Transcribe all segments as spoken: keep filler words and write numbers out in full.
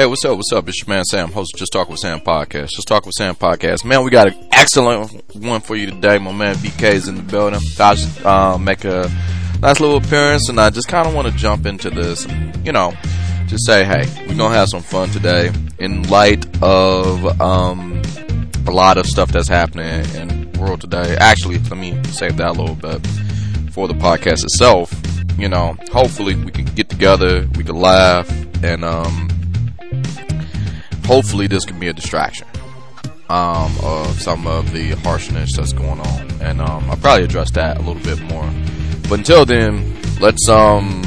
Hey, what's up? What's up? It's your man Sam, host of Just Talk With Sam Podcast. Just Talk With Sam Podcast. Man, we got an excellent one for you today. My man B K's in the building. I just uh, make a nice little appearance, and I just kind of want to jump into this. You know, just say, hey, we're going to have some fun today in light of um, a lot of stuff that's happening in the world today. Actually, let me save that a little bit for the podcast itself. You know, hopefully we can get together, we can laugh, and um, hopefully this can be a distraction um, of some of the harshness that's going on. And um, I'll probably address that a little bit more. But until then, let's um,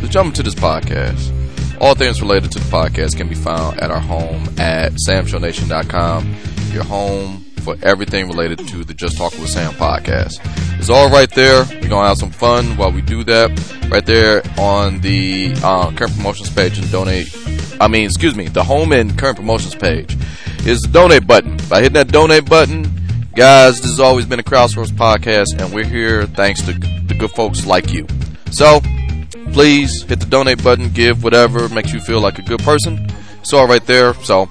let's jump into this podcast. All things related to the podcast can be found at our home at sam show nation dot com, your home for everything related to the Just Talk With Sam podcast. It's all right there. We're going to have some fun while we do that. Right there on the uh, current promotions page and donate. I mean, excuse me, the home and current promotions page is the donate button. By hitting that donate button, guys, this has always been a crowdsourced podcast, and we're here thanks to the good folks like you. So please hit the donate button, give whatever makes you feel like a good person. It's all right there. So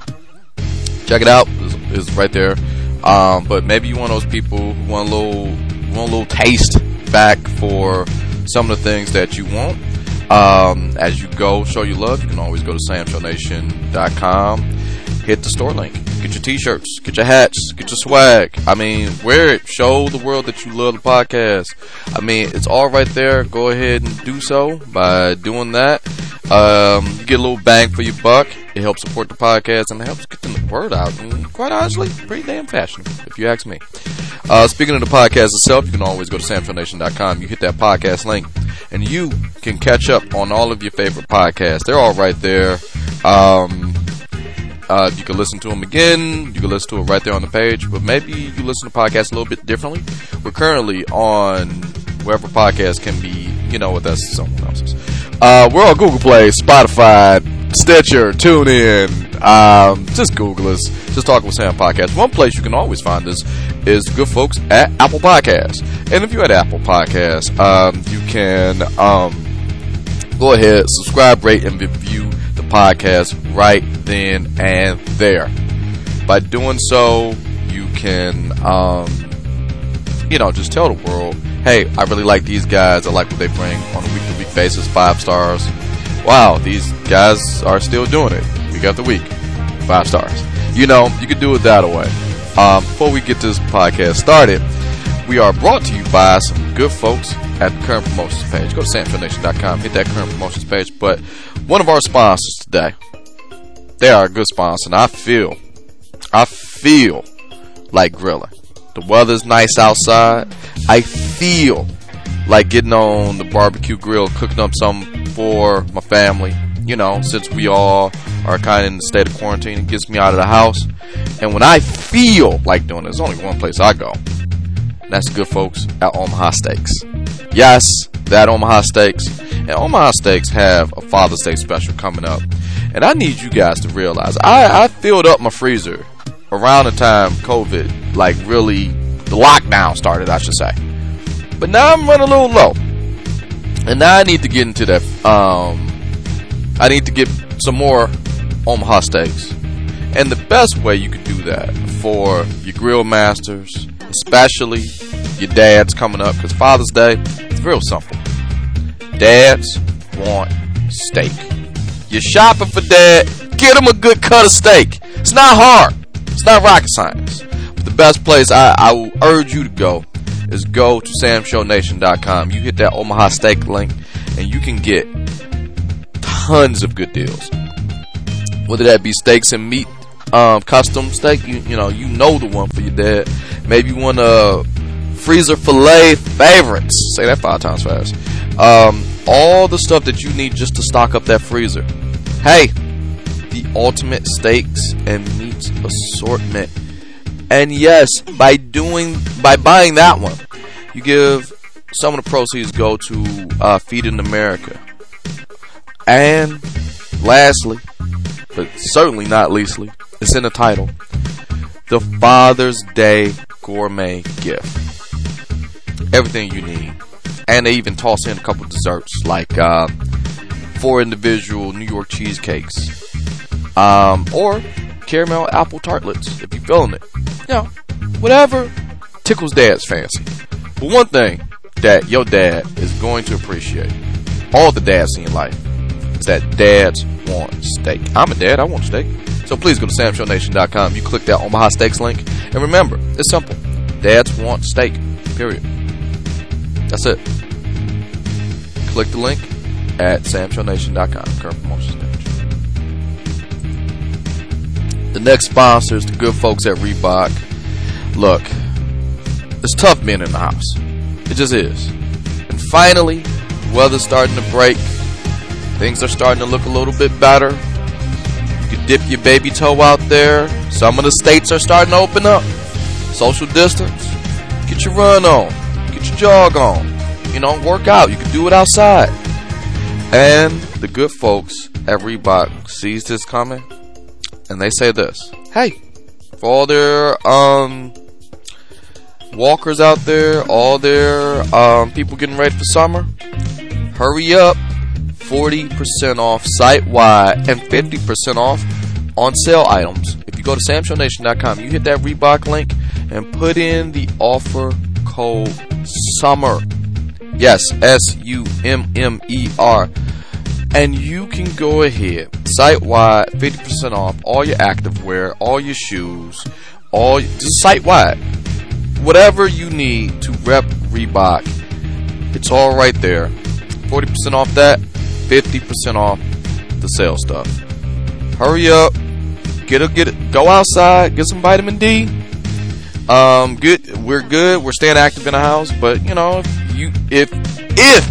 check it out. It's, it's right there. Um, but maybe you're one of those people who want a little, want a little taste back for some of the things that you want. Um, as you go, show your love. You can always go to sam show nation dot com, hit the store link, get your t-shirts, get your hats, get your swag. I mean, wear it. Show the world that you love the podcast. I mean, it's all right there. Go ahead and do so by doing that. Um, you get a little bang for your buck. It helps support the podcast, and it helps get the word out. And quite honestly, pretty damn fashionable, if you ask me. Uh, speaking of the podcast itself, you can always go to sam show nation dot com. You hit that podcast link, and you can catch up on all of your favorite podcasts. They're all right there. Um, uh, you can listen to them again. You can listen to it right there on the page. But maybe you listen to podcasts a little bit differently. We're currently on wherever podcasts can be, you know, with us, someone else's. Uh, we're on Google Play, Spotify, Stitcher, TuneIn. Um, just Google us. Just Talk With Sam Podcast. One place you can always find us is good folks at Apple Podcasts. And if you're at Apple Podcasts, um, you can um, go ahead, subscribe, rate, and review the podcast right then and there. By doing so, you can, um, you know, just tell the world, hey, I really like these guys. I like what they bring on a week-to-week basis. Five stars. Wow, these guys are still doing it week after week. Five stars. You know, you could do it that way. Um, before we get this podcast started, we are brought to you by some good folks at the current promotions page. Go to sam show nation dot com, hit that current promotions page. But one of our sponsors today, they are a good sponsor, and I feel, I feel like grilling. The weather's nice outside. I feel like getting on the barbecue grill, cooking up something for my family. You know, since we all are kind of in the state of quarantine, it gets me out of the house. And when I feel like doing it, there's only one place I go. And that's good folks at Omaha Steaks. Yes, that Omaha Steaks. And Omaha Steaks have a Father's Day special coming up. And I need you guys to realize, I, I filled up my freezer around the time COVID, like really, the lockdown started, I should say. But now I'm running a little low. And now I need to get into that, um... I need to get some more Omaha Steaks. And the best way you could do that for your grill masters, especially your dads coming up, because Father's Day, it's real simple. Dads want steak. You're shopping for dad, get him a good cut of steak. It's not hard. It's not rocket science. But the best place I, I will urge you to go is go to sam show nation dot com. You hit that Omaha Steak link, and you can get tons of good deals, whether that be steaks and meat, um, custom steak, you, you know, you know the one for your dad. Maybe you want a freezer fillet favorites, say that five times fast, um, all the stuff that you need just to stock up that freezer. Hey, the ultimate steaks and meats assortment. And yes, by doing, by buying that one, you give some of the proceeds go to uh, Feeding America. And lastly, but certainly not leastly, it's in the title, the Father's Day Gourmet Gift. Everything you need. And they even toss in a couple desserts like uh, four individual New York cheesecakes. Um, or caramel apple tartlets, if you're feeling it. You know, whatever tickles dad's fancy. But one thing that your dad is going to appreciate, all the dads in life, is that dads want steak. I'm a dad, I want steak. So please go to Sam Show Nation dot com. You click that Omaha Steaks link. And remember, it's simple. Dads want steak. Period. That's it. Click the link at Sam Show Nation dot com. Current promotion stage. The next sponsor is the good folks at Reebok. Look, it's tough being in the house. It just is. And finally, weather's starting to break. Things are starting to look a little bit better. You can dip your baby toe out there. Some of the states are starting to open up. Social distance. Get your run on. Get your jog on. You know, work out. You can do it outside. And the good folks at Reebok sees this coming, and they say this. Hey, for all their um, walkers out there, all their um, people getting ready for summer, hurry up. forty percent off site-wide and fifty percent off on sale items. If you go to Sam Show Nation dot com, you hit that Reebok link and put in the offer code SUMMER. Yes, S U M M E R. And you can go ahead, site-wide, fifty percent off all your activewear, all your shoes, all just site-wide. Whatever you need to rep Reebok, it's all right there. forty percent off that. fifty percent off the sale stuff. Hurry up. Get a, get it. Go outside. Get some vitamin D. Um, good. We're good. We're staying active in the house. But, you know, if you, if, if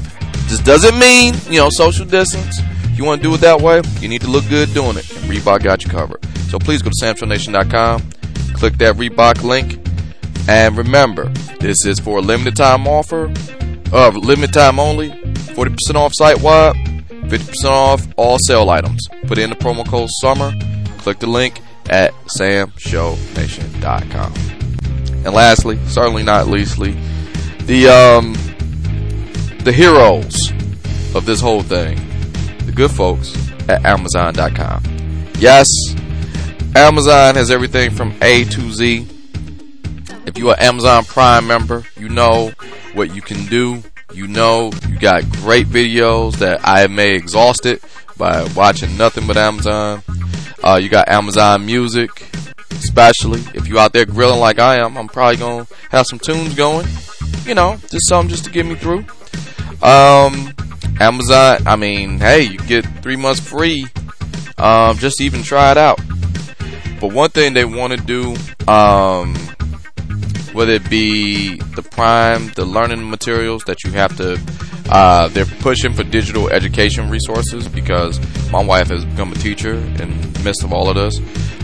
this doesn't mean, you know, social distance, you want to do it that way, you need to look good doing it. And Reebok got you covered. So please go to Sam Show Nation dot com. Click that Reebok link. And remember, this is for a limited time offer. Uh, limited time only. forty percent off site-wide. fifty percent off all sale items. Put in the promo code SUMMER. Click the link at Sam Show Nation dot com. And lastly, certainly not leastly, the um, the heroes of this whole thing, the good folks at Amazon dot com. Yes, Amazon has everything from A to Z. If you're an Amazon Prime member, you know what you can do. You know, you got great videos that I may exhaust it by watching nothing but Amazon. Uh, you got Amazon Music, especially if you out there grilling like I am. I'm probably going to have some tunes going, you know, just something just to get me through. Um, Amazon, I mean, hey, you get three months free um, just to even try it out. But one thing they want to do, um, whether it be the Prime, the learning materials that you have to, uh, they're pushing for digital education resources because my wife has become a teacher in the midst of all of this.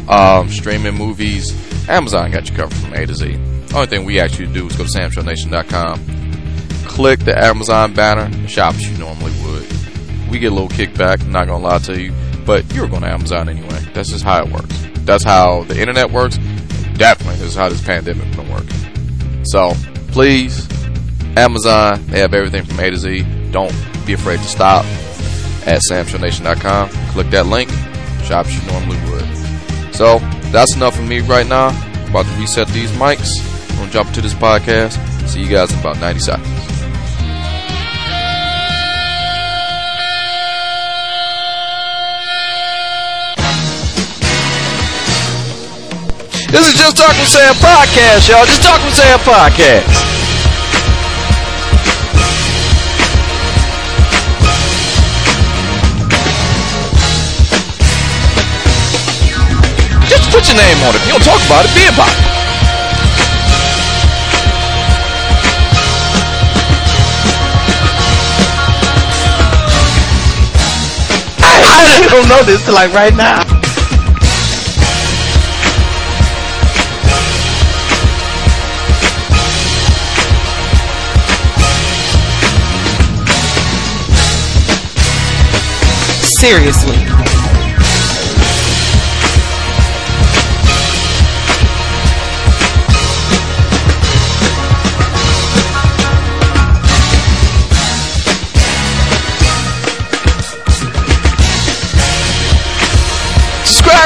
Um, streaming movies, Amazon got you covered from A to Z. Only thing we actually do is go to Sam Show Nation dot com, click the Amazon banner, and shop as you normally would. We get a little kickback, I'm not going to lie to you, but you're going to Amazon anyway. That's just how it works. That's how the internet works. Definitely, this is how this pandemic has been working. So, please, Amazon, they have everything from A to Z. Don't be afraid to stop at Sam Show Nation dot com. Click that link, shop as you normally would. So, that's enough for me right now. I'm about to reset these mics. I'm going to jump into this podcast. See you guys in about ninety seconds. This is Just Talk With Sam Podcast, y'all. Just Talk With Sam Podcast. Just put your name on it. If you don't talk about it, be about it. I, I don't know this till like right now. Seriously.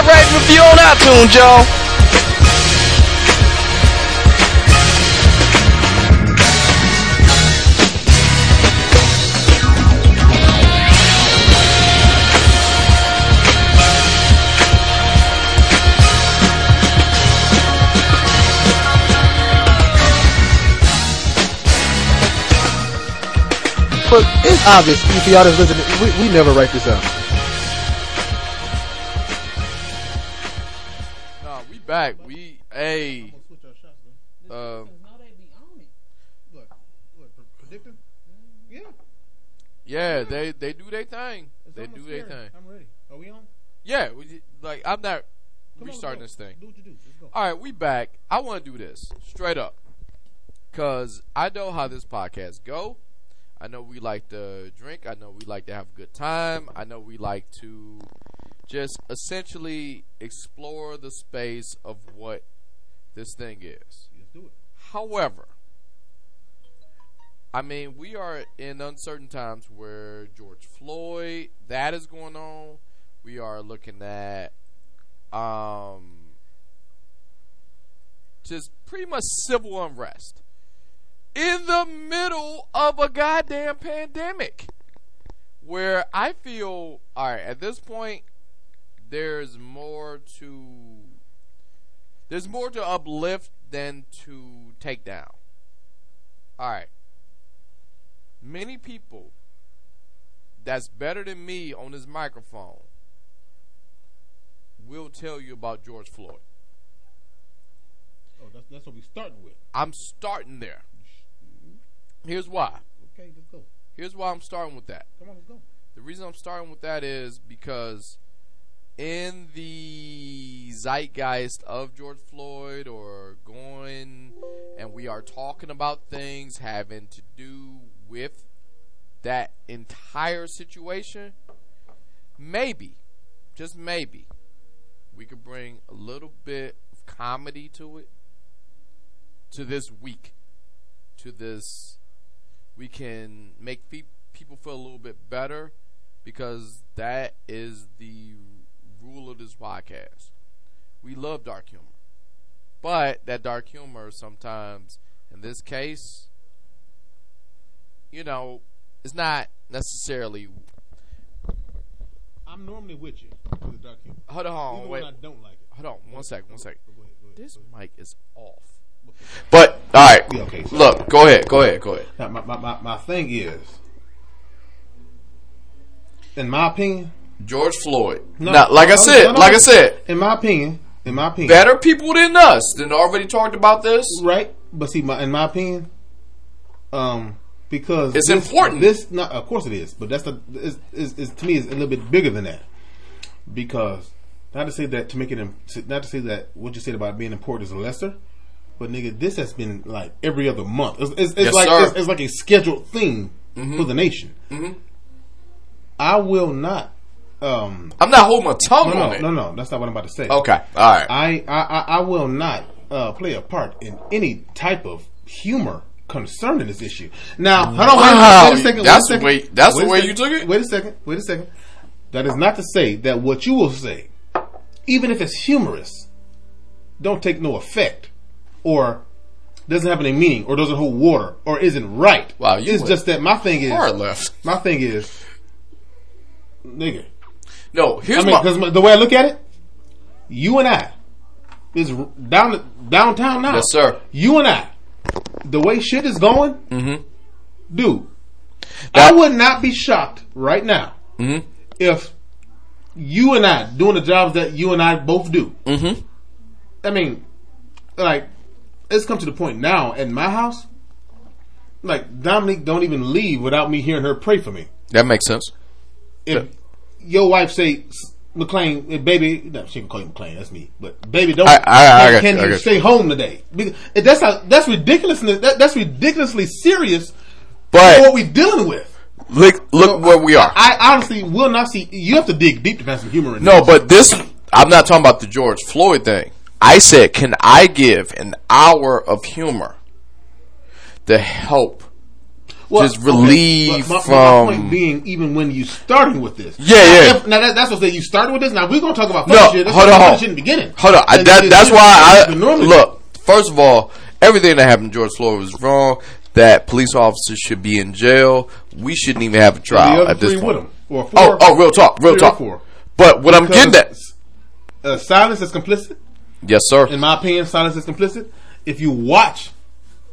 rate and review on iTunes, y'all. But it's obvious for y'all that's listening. We, we never write this out. Nah, we back. We a. Uh, yeah. Yeah, they they do their thing. It's they do their thing. I'm ready. Are we on? Yeah. We, like I'm not Come restarting on, this thing. Do what you do. Let's go. All right, we back. I want to do this straight up, cause I know how this podcast go. I know we like to drink. I know we like to have a good time. I know we like to just essentially explore the space of what this thing is. Let's do it. However, I mean, we are in uncertain times where George Floyd, that is going on. We are looking at um, just pretty much civil unrest. In the middle of a goddamn pandemic, where I feel, all right, at this point, there's more to, there's more to uplift than to take down. All right. Many people that's better than me on this microphone will tell you about George Floyd. Oh, that's, that's what we're starting with. I'm starting there. Here's why. Okay, let's go. Here's why I'm starting with that. Come on, let's go. The reason I'm starting with that is because in the zeitgeist of George Floyd, or going, and we are talking about things having to do with that entire situation, maybe, just maybe, we could bring a little bit of comedy to it, to this week, to this. We can make pe- people feel a little bit better, because that is the rule of this podcast. We love dark humor. But that dark humor sometimes, in this case, you know, it's not necessarily. I'm normally with you with the dark humor. Hold on, Even wait. I don't like it. Hold on, one second, one second. Go ahead, go ahead, this mic is off. But, all right, okay, so look, go ahead, go ahead, go ahead. Now, my, my, my, my thing is, in my opinion... George Floyd. No, now, like no, I said, no, no, like no. I said... In my opinion, in my opinion... Better people than us than already talked about this. Right, but see, my, in my opinion, um, because... It's this, important. This, not, of course it is, but that's the... It's, it's, it's, to me, it's a little bit bigger than that. Because, not to say that, to make it... Not to say that what you said about being important is a lesser... But nigga, this has been like every other month. It's, it's, it's yes, like it's, it's like a scheduled thing mm-hmm. for the nation. Mm-hmm. I will not. Um, I'm not holding my tongue no, no, on it. No, no, that's not what I'm about to say. Okay, all right. I I, I will not uh, play a part in any type of humor concerning this issue. Now, hold on, wow. wait, wait a second. That's the way. That's the way you took it. Wait a second. Wait a second. That is not to say that what you will say, even if it's humorous, don't take no effect. Or doesn't have any meaning, or doesn't hold water, or isn't right. Wow, you it's just that my thing is hard left. My thing is, nigga. No, here's I mean, my, my the way I look at it. You and I is down downtown now. Yes, sir. You and I, the way shit is going, mm-hmm. dude. That, I would not be shocked right now mm-hmm. if you and I doing the jobs that you and I both do. Mm-hmm. I mean, like. It's come to the point now at my house, like Dominique don't even leave without me hearing her pray for me. That makes sense. If yeah. your wife say, McLean, baby, no, she can call you McLean. That's me, but baby, don't. I, I, I, I can you, you I stay you. home today? Because that's how, that's ridiculous. That, that's ridiculously serious. But what we're dealing with. Look, look so where we are. I, I honestly will not see. You have to dig deep to find some humor in. No, this. But this, I'm not talking about the George Floyd thing. I said, can I give an hour of humor to help Well, just relieved okay. my, from. My point being, even when you started with this, yeah, now, yeah. If, now that, that's what I say. You started with this. Now we're gonna talk about no. Shit. That's hold on, shit in the beginning. Hold on. I, that, that's why I look. First of all, everything that happened to George Floyd was wrong. That police officers should be in jail. We shouldn't even have a trial at this point. Or four, oh, oh, real talk, real talk. But what because I'm getting at, uh, silence is complicit. Yes, sir. In my opinion, silence is complicit. If you watch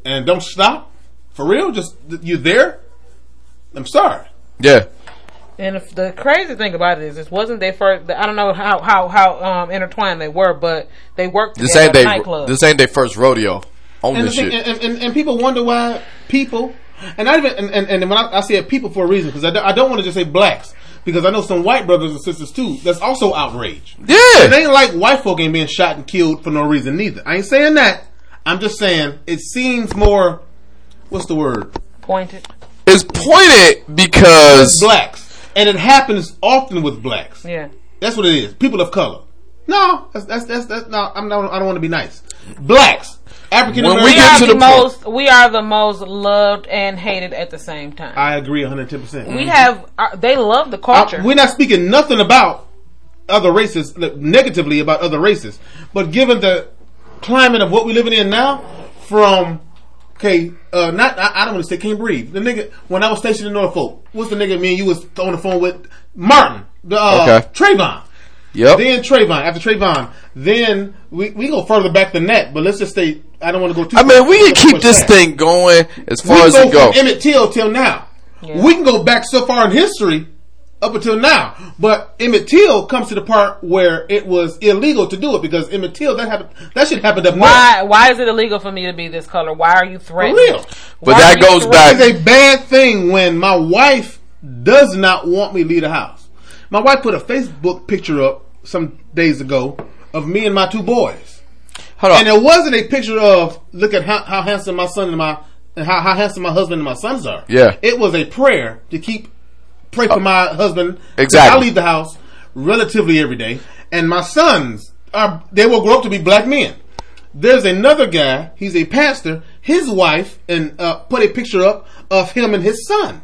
and don't stop, for real, just you're there. I'm sorry. Yeah. And if the crazy thing about it is, it wasn't their first. I don't know how how how um, intertwined they were, but they worked this ain't they, nightclub. This ain't their first rodeo. On and, this the thing, shit. And, and and people wonder why people. And I even and, and, and when I, I say people for a reason, because I don't, I don't want to just say blacks, because I know some white brothers and sisters too that's also outraged. Yeah, it ain't like white folk ain't being shot and killed for no reason neither. I ain't saying that. I'm just saying it seems more. What's the word? Pointed. It's pointed because it's blacks, and it happens often with blacks. Yeah, that's what it is. People of color. No, that's that's that's, that's no. I'm not. I don't want to be nice. Blacks. African American. We are the most we are the most loved and hated at the same time. I agree one hundred ten percent. Mm-hmm. We have uh, they love the culture. I, we're not speaking nothing about other races negatively about other races, but given the climate of what we're living in now, from okay, uh, not I, I don't want to say can't breathe. The nigga when I was stationed in Norfolk, what's the nigga me and you was on the phone with Martin, the uh, okay. Trayvon. Yep. Then Trayvon. After Trayvon, then we we go further back than that. But let's just say I don't want to go too. I mean, we can keep this thing going as far as it goes. From Emmett Till till now, yeah. We can go back so far in history up until now. But Emmett Till comes to the part where it was illegal to do it because Emmett Till that happened. That shit happened up north. Why? Why is it illegal for me to be this color? Why are you threatened? For real. But that goes back. It's a bad thing when my wife does not want me to leave the house. My wife put a Facebook picture up some days ago of me and my two boys. Hold on. And it wasn't a picture of look at how, how handsome my son and my and how, how handsome my husband and my sons are. Yeah. It was a prayer to keep pray for uh, my husband. Exactly. I leave the house relatively every day, and my sons are they will grow up to be black men. There's another guy. He's a pastor. His wife and uh, put a picture up of him and his son.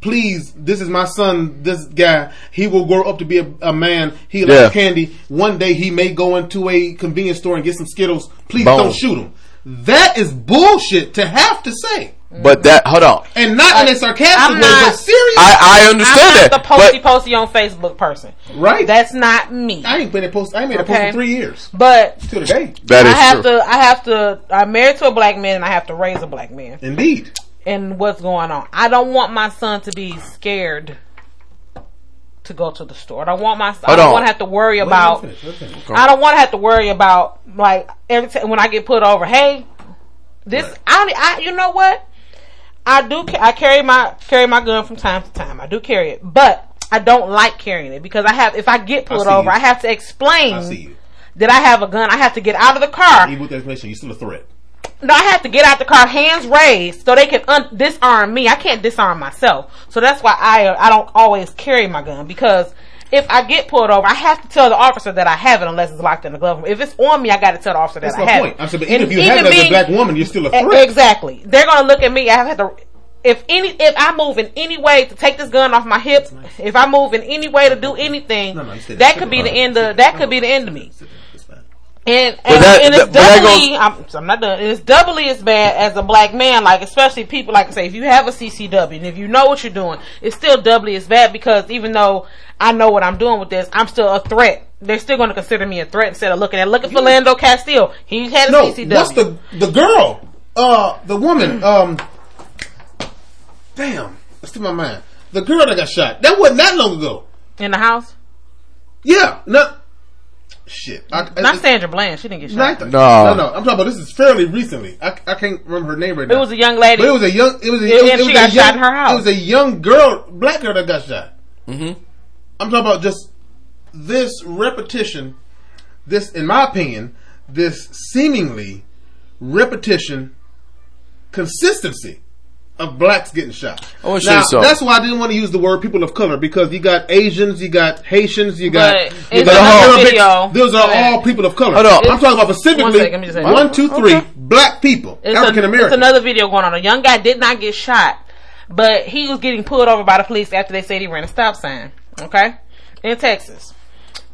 Please, this is my son, this guy. He will grow up to be a, a man. He likes yeah. candy. One day he may go into a convenience store and get some Skittles. Please Boom. Don't shoot him. That is bullshit to have to say. But that, hold on. And not like, in a sarcastic way, but seriously. I, I understand that. I'm not that, the posty-posty on Facebook person. Right. That's not me. I ain't been a post. I ain't been okay. a post in three years. But. To today. That I is have true. To, I have to, I'm married to a black man and I have to raise a black man. Indeed. And what's going on? I don't want my son to be scared to go to the store. I don't want my son. I don't want to have to worry about. I don't want to have to worry about like every time when I get put over. Hey, this right. I, I you know what? I do. I carry my carry my gun from time to time. I do carry it, but I don't like carrying it because I have. If I get pulled I over, you. I have to explain I see you. That I have a gun. I have to get out of the car. Even with that information, you're still a threat. No, I have to get out the car, hands raised, so they can un- disarm me. I can't disarm myself, so that's why I I don't always carry my gun because if I get pulled over, I have to tell the officer that I have it unless it's locked in the glove. If it's on me, I got to tell the officer that that's I have point. It. That's my point. Even if you have it as a black woman, you're still a threat. Exactly. They're gonna look at me. I have to. If any, if I move in any way to take this gun off my hips, nice. If I move in any way to do anything, no, no, that, that could be the end of that could be the end of me. And, and, that, and it's that, doubly, goes, I'm, I'm not done. It's doubly as bad as a black man, like, especially people, like I say, if you have a C C W and if you know what you're doing, it's still doubly as bad because even though I know what I'm doing with this, I'm still a threat. They're still going to consider me a threat instead of looking at, look at you, Philando Castile. He had a no, C C W. What's the, the girl? Uh, the woman, um, damn, that's to my mind. The girl that got shot. That wasn't that long ago. In the house? Yeah. No. Shit. I, not I, Sandra Bland. She didn't get shot. No. No, no. I'm talking about this is fairly recently. I, I can't remember her name right now. It was a young lady. But it was a young... It was a, it, it, it she was got a young, shot in her house. It was a young girl, black girl that got shot. Mm-hmm. I'm talking about just this repetition, this, in my opinion, this seemingly repetition, consistency of blacks getting shot. I want to show you something. That's why I didn't want to use the word people of color because you got Asians, you got Haitians, you got, you got Arabics. Those are all people of color. Hold on. I'm talking about specifically one, second, one two, three, okay. black people, African Americans. There's another video going on. A young guy did not get shot, but he was getting pulled over by the police after they said he ran a stop sign. Okay, in Texas.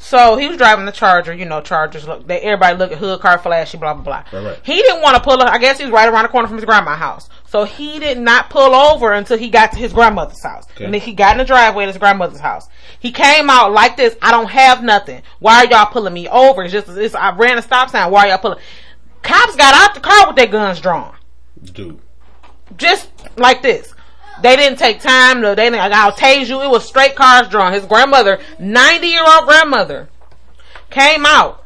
So he was driving the Charger, you know, Chargers look. They, everybody look at hood, car, flashy, blah blah blah. Right, right. He didn't want to pull up. I guess he was right around the corner from his grandma's house, so he did not pull over until he got to his grandmother's house. Okay. And then he got in the driveway at his grandmother's house. He came out like this: "I don't have nothing. Why are y'all pulling me over? It's just it's, I ran a stop sign. Why are y'all pulling?" Cops got out the car with their guns drawn. Dude, just like this. They didn't take time. No, they didn't. Like, I'll tase you. It was straight cars drawn. His grandmother, ninety-year-old grandmother, came out.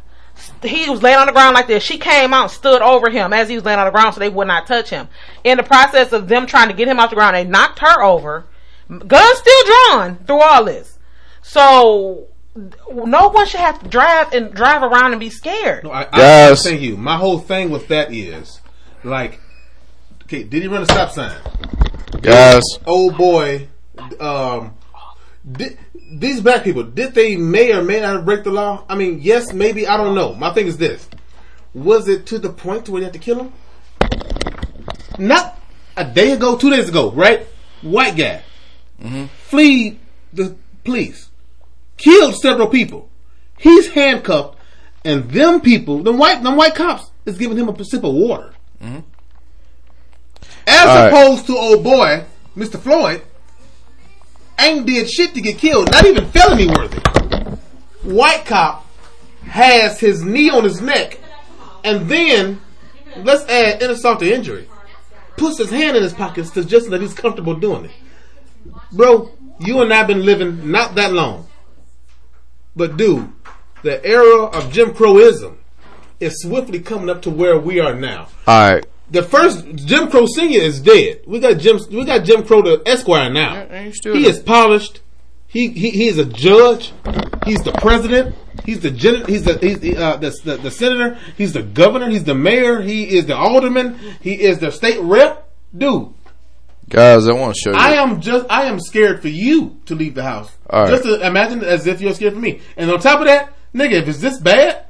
He was laying on the ground like this. She came out and stood over him as he was laying on the ground so they would not touch him. In the process of them trying to get him off the ground, they knocked her over. Guns still drawn through all this. So no one should have to drive and drive around and be scared. No, I, yes. I thank you. My whole thing with that is, like, okay, did he run a stop sign? Yes. Old boy, um, did, these black people, did they may or may not break the law? I mean, yes, maybe, I don't know. My thing is this: was it to the point where you had to kill him? Not a day ago, two days ago, right? White guy mm-hmm. fleed the police, killed several people. He's handcuffed, and them people, them white, them white cops, is giving him a sip of water. Mm-hmm. As all opposed right. to old boy, Mister Floyd, ain't did shit to get killed, not even felony worthy. White cop has his knee on his neck, and then, let's add insult to injury, puts his hand in his pockets to just that he's comfortable doing it. Bro, you and I have been living not that long. But dude, the era of Jim Crowism is swiftly coming up to where we are now. Alright. The first Jim Crow senior is dead. We got Jim. We got Jim Crow the Esquire now. He is polished. He he he is a judge. He's the president. He's the he's the he's the, uh, the, the the senator. He's the governor. He's the mayor. He is the alderman. He is the state rep. Dude, guys, I want to show you. I am just I am scared for you to leave the house. All right. Just to imagine as if you're scared for me. And on top of that, nigga, if it's this bad,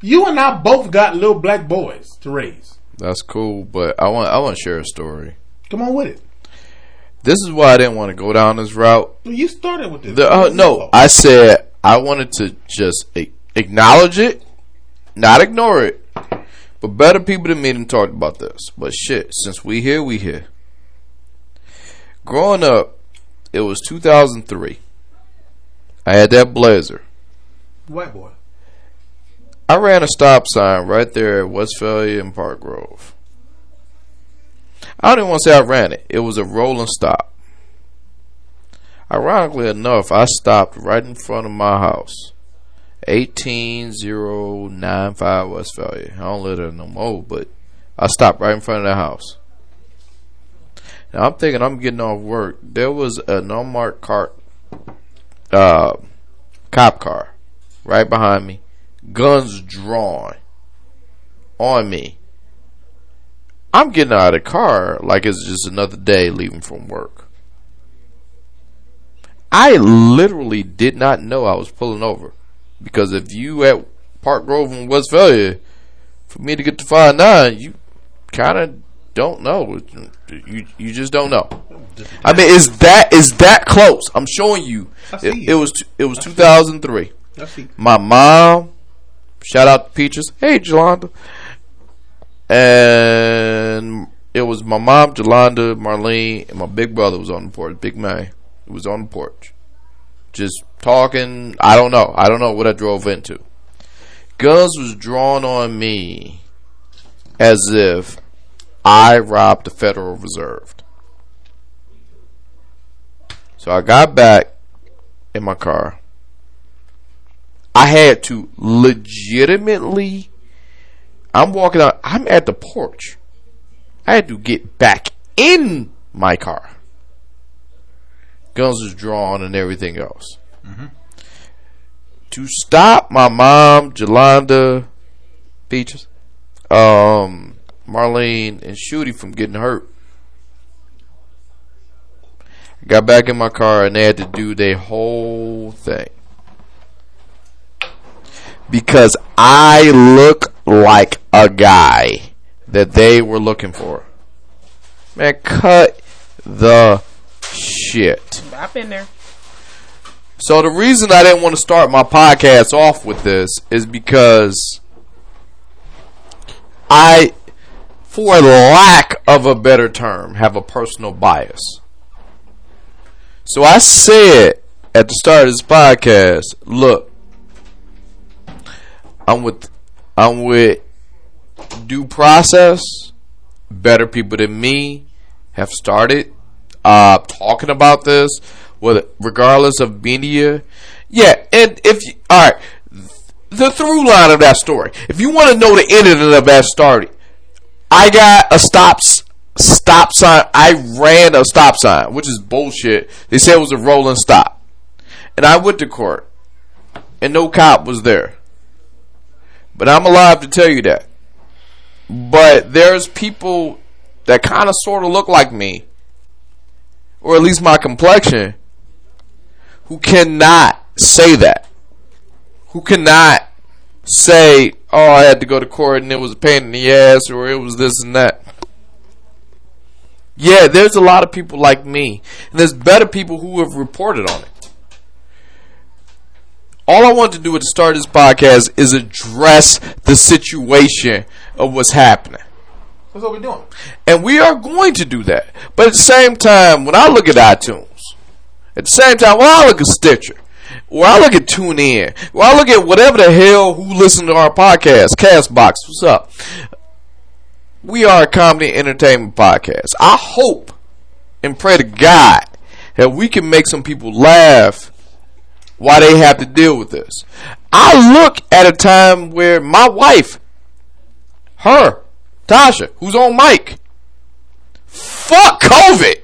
you and I both got little black boys to raise. That's cool, but I want I want to share a story. Come on with it. This is why I didn't want to go down this route. Well, you started with this. The, uh, no, I said I wanted to just acknowledge it, not ignore it. But better people than me didn't talk about this. But shit, since we here, we here. Growing up, it was two thousand three. I had that blazer. White boy. I ran a stop sign right there at Westphalia and Park Grove. I don't even want to say I ran it. It was a rolling stop. Ironically enough, I stopped right in front of my house. eighteen oh ninety-five Westphalia. I don't live there no more, but I stopped right in front of the house. Now I'm thinking I'm getting off work. There was an unmarked car, uh, cop car right behind me. Guns drawn on me. I'm getting out of the car like it's just another day leaving from work. I literally did not know I was pulling over, because if you at Park Grove in Westphalia, for me to get to five nine, you kind of don't know. You you just don't know. I mean, is that is that close? I'm showing you. It, it was it was two thousand three. My mom. Shout out to Peaches. Hey, Jolanda. And it was my mom, Jolanda, Marlene, and my big brother was on the porch. Big man. It was on the porch. Just talking. I don't know. I don't know what I drove into. Guns was drawn on me as if I robbed the Federal Reserve. So I got back in my car. I had to legitimately, I'm walking out, I'm at the porch. I had to get back in my car. Guns was drawn and everything else. Mm-hmm. To stop my mom, Jolanda, Beaches, um, Marlene, and Shooty from getting hurt. I got back in my car and they had to do their whole thing. Because I look like a guy that they were looking for. Man, cut the shit. I've been there. So the reason I didn't want to start my podcast off with this is because I, for lack of a better term, have a personal bias. So I said at the start of this podcast, look, I'm with, I'm with due process. Better people than me have started uh, talking about this. Well, regardless of media, yeah, and if you, all right, the through line of that story. If you want to know the ending of that story, I got a stop stop sign. I ran a stop sign, which is bullshit. They said it was a rolling stop, and I went to court, and no cop was there. But I'm alive to tell you that. But there's people that kind of sort of look like me, or at least my complexion, who cannot say that. Who cannot say, oh, I had to go to court and it was a pain in the ass, or it was this and that. Yeah, there's a lot of people like me. And there's better people who have reported on it. All I want to do at the start of this podcast is address the situation of what's happening. That's what we're doing. And we are going to do that. But at the same time, when I look at iTunes, at the same time, when I look at Stitcher, when I look at TuneIn, when I look at whatever the hell who listens to our podcast, Castbox, what's up? We are a comedy entertainment podcast. I hope and pray to God that we can make some people laugh while they have to deal with this. I look at a time where my wife, her, Tasha, who's on mic, fuck COVID.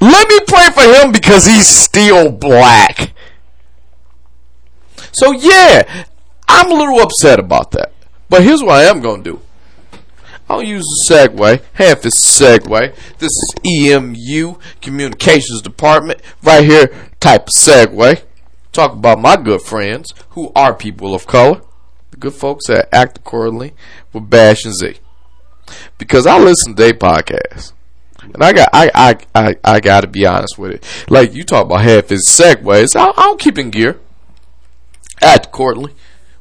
Let me pray for him because he's still black. So yeah, I'm a little upset about that. But here's what I am going to do. I'll use a segue, half a segue. This is E M U, Communications Department, right here, type of segue. Talk about my good friends who are people of color. The good folks at Act Accordingly with Bash and Z. Because I listen to their podcast. And I got I I, I, I got to be honest with it. Like, you talk about half his segues. I, I'll keep in gear. Act Accordingly.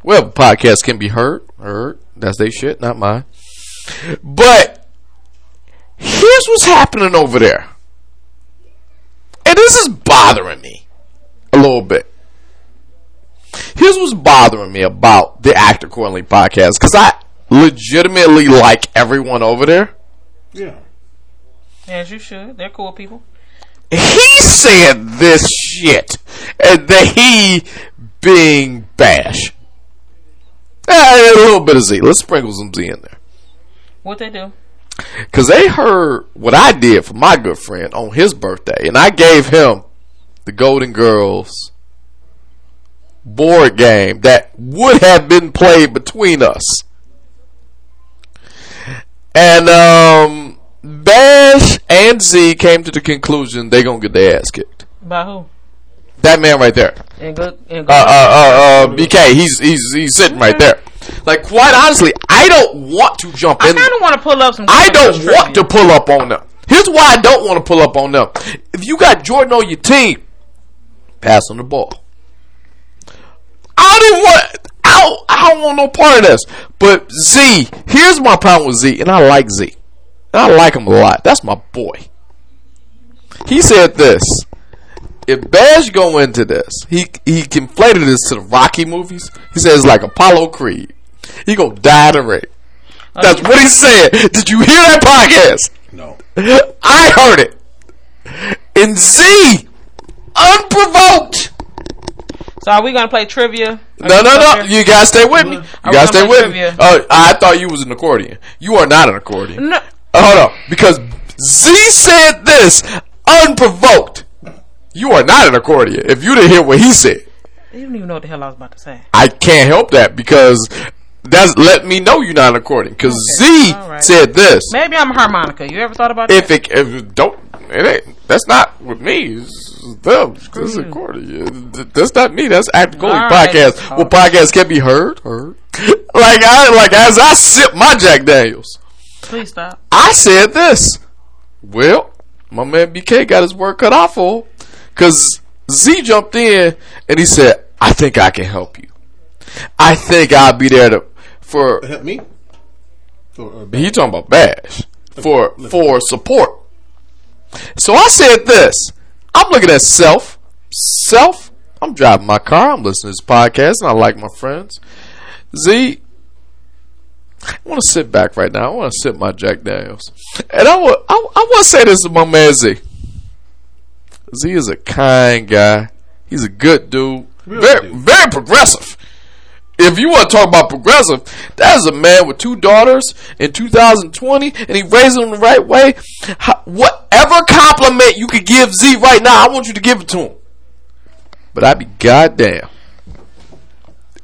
Well, podcasts can be heard. Heard. That's their shit, not mine. But here's what's happening over there. And this is bothering me a little bit. Here's what's bothering me about the Act Accordingly podcast, because I legitimately like everyone over there. Yeah. As you should. They're cool people. He said this shit, and that he being Bash. Eh, a little bit of Z. Let's sprinkle some Z in there. What they do? Because they heard what I did for my good friend on his birthday, and I gave him the Golden Girls board game that would have been played between us. And um Bash and Z came to the conclusion they're gonna get their ass kicked. By who? That man right there. And go, and go uh, uh, uh, uh, B K, he's he's he's sitting right there. Like, quite honestly, I don't want to jump in. I kinda wanna pull up some I don't want to pull up on them. Here's why I don't want to pull up on them. If you got Jordan on your team, pass on the ball. I didn't want. I don't, I don't want no part of this. But Z, here's my problem with Z, and I like Z, and I like him a lot. That's my boy. He said this: if Bash go into this, he he conflated this to the Rocky movies. He says it's like Apollo Creed. He gonna die in a ring. That's what he said. Did you hear that podcast? No. I heard it. And Z, unprovoked. So are we gonna play trivia? Are no, no, no! There? You gotta stay with me. You are gotta stay with trivia? me. Oh, I thought you was an accordion. You are not an accordion. No. Oh, hold on, because Z said this unprovoked. You are not an accordion. If you didn't hear what he said, you don't even know what the hell I was about to say. I can't help that because that's let me know you're not an accordion. Because okay. Z right. said this. Maybe I'm a harmonica. You ever thought about it? If it if, don't It ain't. That's not with me. It's them. It's mm. That's not me. That's Act Accordingly right. Podcast. Well, podcasts can be heard. Heard. like I like as I sip my Jack Daniels. Please stop. I said this. Well, my man B K got his work cut off for him because Z jumped in and he said, "I think I can help you. I think I'll be there to for help me." Or, or he talking about bash for okay. for support. So I said this. I'm looking at self. Self. I'm driving my car. I'm listening to this podcast, and I like my friends. Z, I want to sit back right now. I want to sip my Jack Daniels, and I want. I, I want to say this to my man Z. Z is a kind guy. He's a good dude. Really very, dude. very progressive. If you want to talk about progressive, that is a man with two daughters in two thousand twenty, and he raised them the right way. How, whatever compliment you could give Z right now, I want you to give it to him. But I'd be goddamn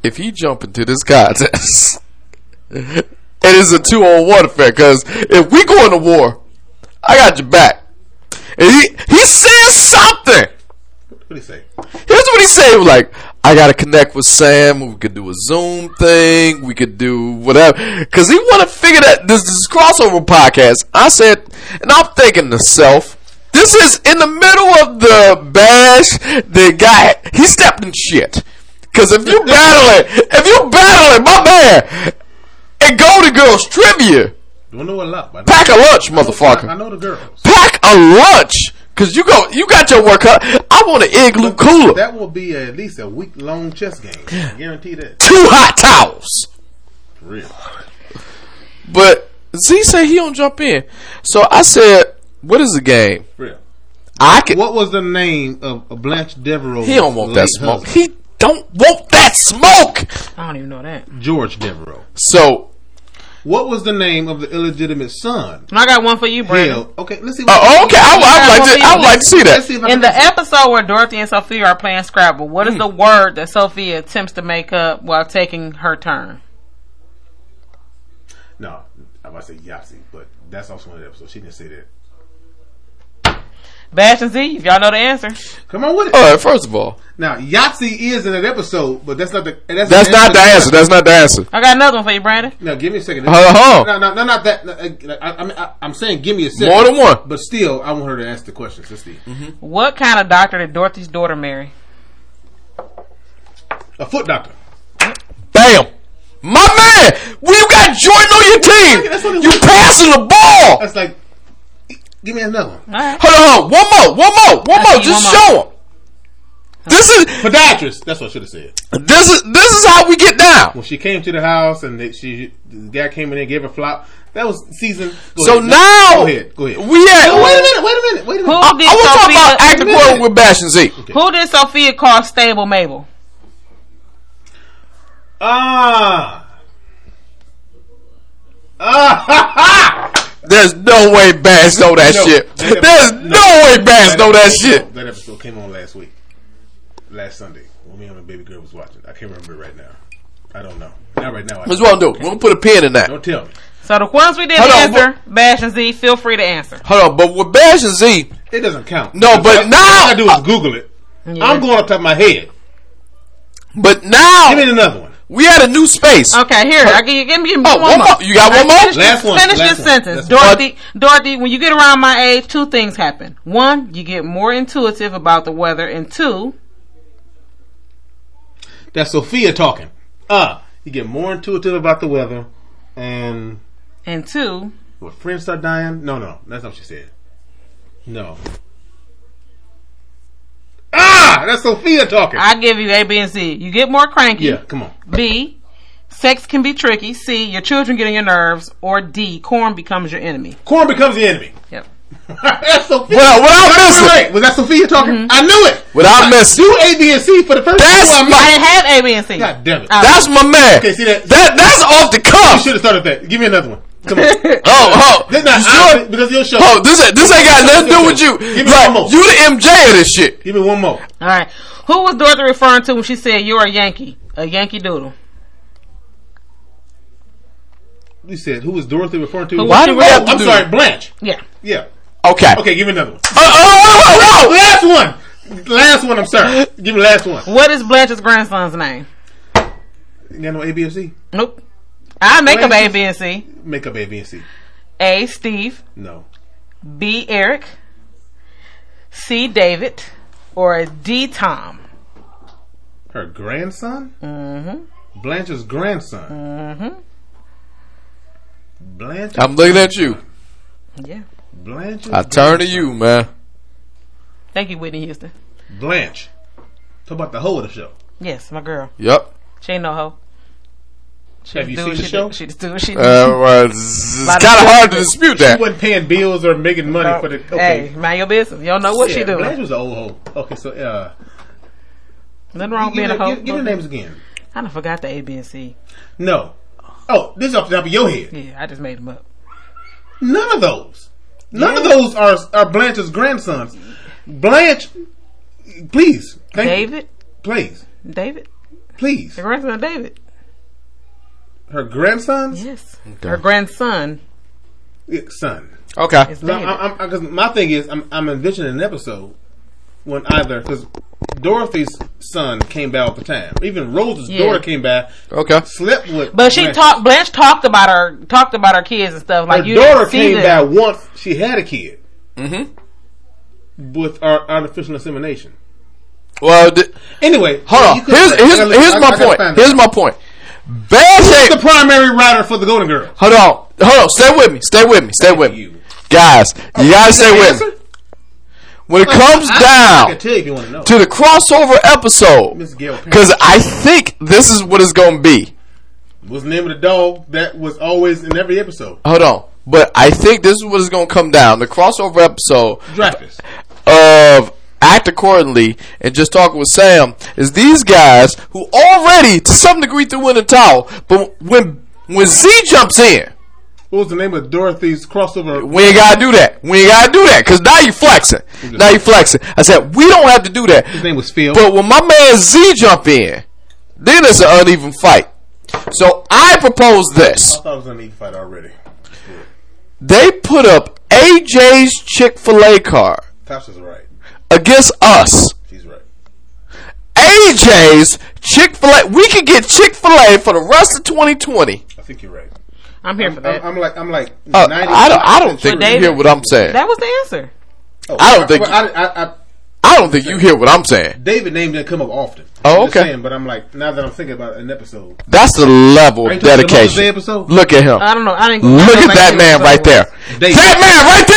if he jump into this contest. It is a two-on-one affair, because if we go into war, I got your back. And he, he said something. What did he say? Here's what he said. He was like, I got to connect with Sam. We could do a Zoom thing. We could do whatever. Because he want to figure that this is crossover podcast. I said, and I'm thinking to self, this is in the middle of the bash. The guy, he stepped in shit. Because if you battling, if you battling, my man, and Golden Girls trivia. Don't know a lot. But pack a lunch, I know, motherfucker. I know the girls. Pack a lunch. Cause you go, you got your work up. I want an igloo cooler. That will be at least a week long chess game. I guarantee that. Two hot towels. For real. But Z said he don't jump in. So I said, "What is the game?" For real. I can. What was the name of Blanche Devereaux? He don't want that smoke. Husband? He don't want that smoke. I don't even know that. George Devereaux. So. What was the name of the illegitimate son? I got one for you, Brandon. Okay, let's see. What uh, okay, I, I, I, like to, I would like to see that. See in the episode where Dorothy and Sophia are playing Scrabble, what is mm. the word that Sophia attempts to make up while taking her turn? No, I was going to say Yahtzee, but that's also one of the episodes. She didn't say that. Bash and Z, if y'all know the answer. Come on with it. All right, first of all. Now, Yahtzee is in an episode, but that's not the that's, that's not the answer. That's not the answer. I got another one for you, Brandon. No, give me a second. Hold on. No, no, no, not that. No, I, I, I, I'm saying give me a second. More than one. But still, I want her to ask the question. So Steve. Mm-hmm. What kind of doctor did Dorothy's daughter marry? A foot doctor. Bam. My man, we've got Jordan on your team. You passing the ball. That's like, give me another one. All right. Hold on. One more. One more. One more. Just show him. This is podiatrist. That's what I should have said. This is this is how we get down. When she came to the house and they, she the guy came in and gave her flop. That was season. Go so ahead. now, go ahead, go ahead. We had. No, wait a minute. Wait a minute. Wait a minute. I, I want to talk about Act Accordingly with Bash and Z. Okay. Who did Sophia call Stable Mabel? Ah. Uh, ah. Uh, There's no way Bash know that no, shit. That episode, There's no, no way Bash know that, that shit. That episode came on last week. Last Sunday, when me and my baby girl was watching, I can't remember right now. I don't know. Not right now. I What's wrong, dude? We're gonna put a pin in that. Don't tell me. So the ones we didn't Hold answer, on. Bash and Z, feel free to answer. Hold on, but with Bash and Z, it doesn't count. No, but now all I do is uh, Google it. Yeah. I'm going off the top of my head. But now, give me another one. We had a new space. Okay, here. I give you give me oh, one, one more. more. You got I one more. Finish last this, one. Finish last this one. sentence, last Dorothy. One. Dorothy, when you get around my age, two things happen. One, you get more intuitive about the weather, and two. That's Sophia talking. Uh, you get more intuitive about the weather. And. And two. When friends start dying. No, no. That's not what she said. No. Ah! That's Sophia talking. I give you A, B, and C. You get more cranky. Yeah, come on. B. Sex can be tricky. C. Your children get on your nerves. Or D. Corn becomes your enemy. Corn becomes the enemy. Yep. That's Sophia. Well, without missing, wait, wait, wait. was that Sophia talking? Mm-hmm. I knew it. Without missing, do A, B, and C for the first time. I didn't have A, B, and C. God damn it! I that's mean. my man. Okay, see that? That that's off the cuff. You should have started that. Give me another one. Come on. oh, oh, this not sure? because your show. Oh, this this ain't got nothing to do with you. Give me like, one more. You the M J of this shit. Give me one more. All right. Who was Dorothy referring to when she said you're a Yankee, a Yankee Doodle? You said who was Dorothy referring to? Why do we have? I'm sorry, Blanche. Yeah. Yeah. Okay. Okay, give me another one. Oh, oh, oh, oh, oh. Last one. Last one, I'm sorry. Give me the last one. What is Blanche's grandson's name? You got no A, B, and C? Nope. I make Blanche's, up A, B, and C. Make up A, B, and C. A, Steve. No. B, Eric. C, David. Or D, Tom. Her grandson? Mm-hmm. Blanche's grandson? Mm-hmm. Blanche's I'm looking grandson. At you. Yeah. Blanche's I turn grandson. To you, man. Thank you, Whitney Houston. Blanche. Talk about the hoe of the show. Yes, my girl. Yep. She ain't no hoe. She Have you seen the she show? Did, she just do what she did. Uh, well, it's kind of hard to dispute that. She wasn't paying bills or making money no. for the... Okay. Hey, mind your business. You don't know what yeah, she doing. Blanche was an old hoe. Okay, so... uh, nothing wrong with being a hoe. Give the names again. I done forgot the A, B, and C. No. Oh, this is off the top of your head. Yeah, I just made them up. None of those. None yeah. of those are, are Blanche's grandsons. Blanche, please. Thank David? You. Please. David? Please. The grandson of David. Her grandson? Yes. Okay. Her grandson. Yeah, son. Okay. It's so I'm, I'm, 'cause my thing is, I'm, I'm envisioning an episode when either... because Dorothy's son came by all the time. Even Rose's yeah. daughter came by. Okay. Slept with. But she Blanche. talked. Blanche talked about her. Talked about her kids and stuff. Like her you daughter came by once. She had a kid. Mm-hmm. With our artificial insemination. Well, d- anyway, hold on. Here's, here's, here's, here's my point. Here's my point. Bad Who's the primary writer for the Golden Girls? Hold on. Hold on. Stay with me. Stay with me. Stay Thank with you. me, guys. Oh, you gotta stay with answer? me. When it comes down to the crossover episode, because I think this is what it's going to be. What's the name of the dog that was always in every episode? Hold on. But I think this is what it's going to come down. The crossover episode Dreyfus. Of Act Accordingly and Just Talking With Sam is these guys who already, to some degree, threw in the towel. But when, when Z jumps in. What was the name of Dorothy's crossover? We ain't gotta do that. We ain't gotta do that. Because now you flexing. Now you flexing. I said, we don't have to do that. His name was Phil. But when my man Z jump in, then it's an uneven fight. So I propose this. I thought it was an uneven fight already. Yeah. They put up A J's Chick-fil-A card. Taps is right. Against us. She's right. A J's Chick-fil-A. We could get Chick-fil-A for the rest of twenty twenty. I think you're right. I'm here I'm, for that. I'm, I'm like, I'm like. Uh, I don't, I don't think David, you hear what I'm saying. That was the answer. Oh, I don't think. I, I, I, I don't think you hear what I'm saying. David name didn't come up often. Oh, I'm okay. Saying, but I'm like, now that I'm thinking about an episode, that's the level of dedication. Episode? Look at him. I don't know. I didn't. Look at that man right there. David. That man right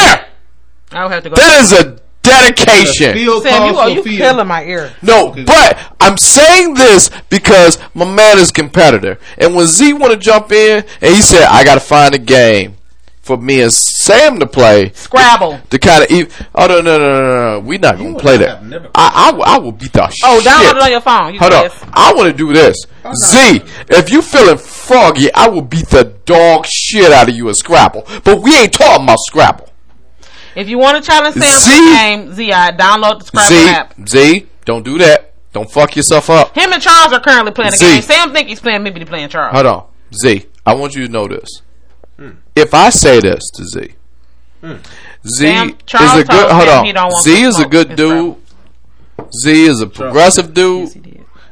there. I don't have to go. That is a dedication. Sam, you are you killing my ear. No, but I'm saying this because my man is a competitor. And when Z want to jump in, and he said, I got to find a game for me and Sam to play. Scrabble. To kind of eat. Oh, no, no, no, no, no. We're not going to play that. I, I, I will beat the shit. Oh, download it on your phone. You Hold pissed. on. I want to do this. Oh, no. Z, if you feeling foggy, I will beat the dog shit out of you at Scrabble. But we ain't talking about Scrabble. If you want to challenge Sam for the game, Z, I download the Scrabble Z, app. Z, don't do that. Don't fuck yourself up. Him and Charles are currently playing a Z. game. Sam think he's playing, maybe he's playing Charles. Hold on. Z, I want you to know this. Hmm. If I say this to Z, hmm. Z Sam, is a good, hold on. Z is a good dude. Z is a progressive dude.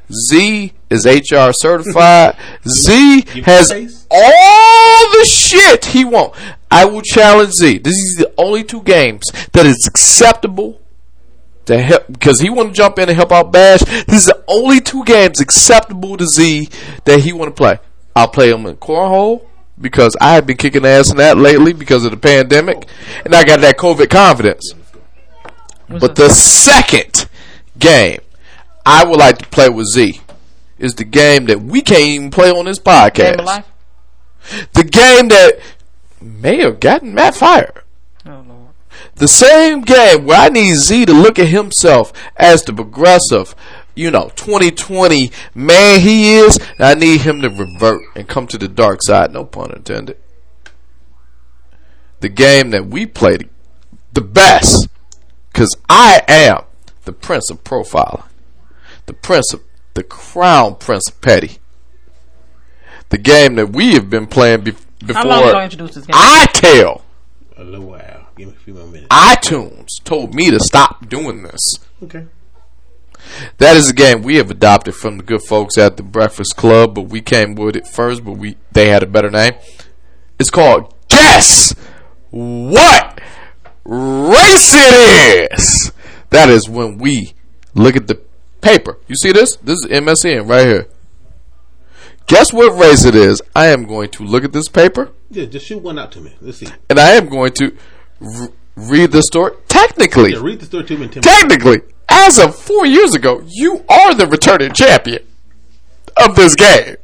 Yes, Z is H R certified. Z has all the shit he wants. I will challenge Z. This is the only two games that is acceptable to help because he want to jump in and help out Bash. This is the only two games acceptable to Z that he want to play. I'll play him in cornhole because I have been kicking ass in that lately because of the pandemic, and I got that COVID confidence. But the second game I would like to play with Z is the game that we can't even play on this podcast. Game of life? The game that may have gotten Matt fired. Oh, Lord. The same game where I need Z to look at himself as the progressive, you know, twenty twenty man he is. I need him to revert and come to the dark side. No pun intended. The game that we played the best, because I am the prince of profiling. The prince of the crown prince of petty. The game that we have been playing be- before. How long you gonna introduce this game? I tell. A little while. Give me a few more minutes. iTunes told me to stop doing this. Okay. That is a game we have adopted from the good folks at the Breakfast Club, but we came with it first, but we they had a better name. It's called Guess What Race It Is. That is when we look at the paper. You see this? This is M S N right here. Guess what race it is. I am going to look at this paper. Yeah, just shoot one out to me. Let's see. And I am going to r- read the story. Technically. Yeah, read the story to me in ten minutes. Technically. As of four years ago, you are the returning champion of this game.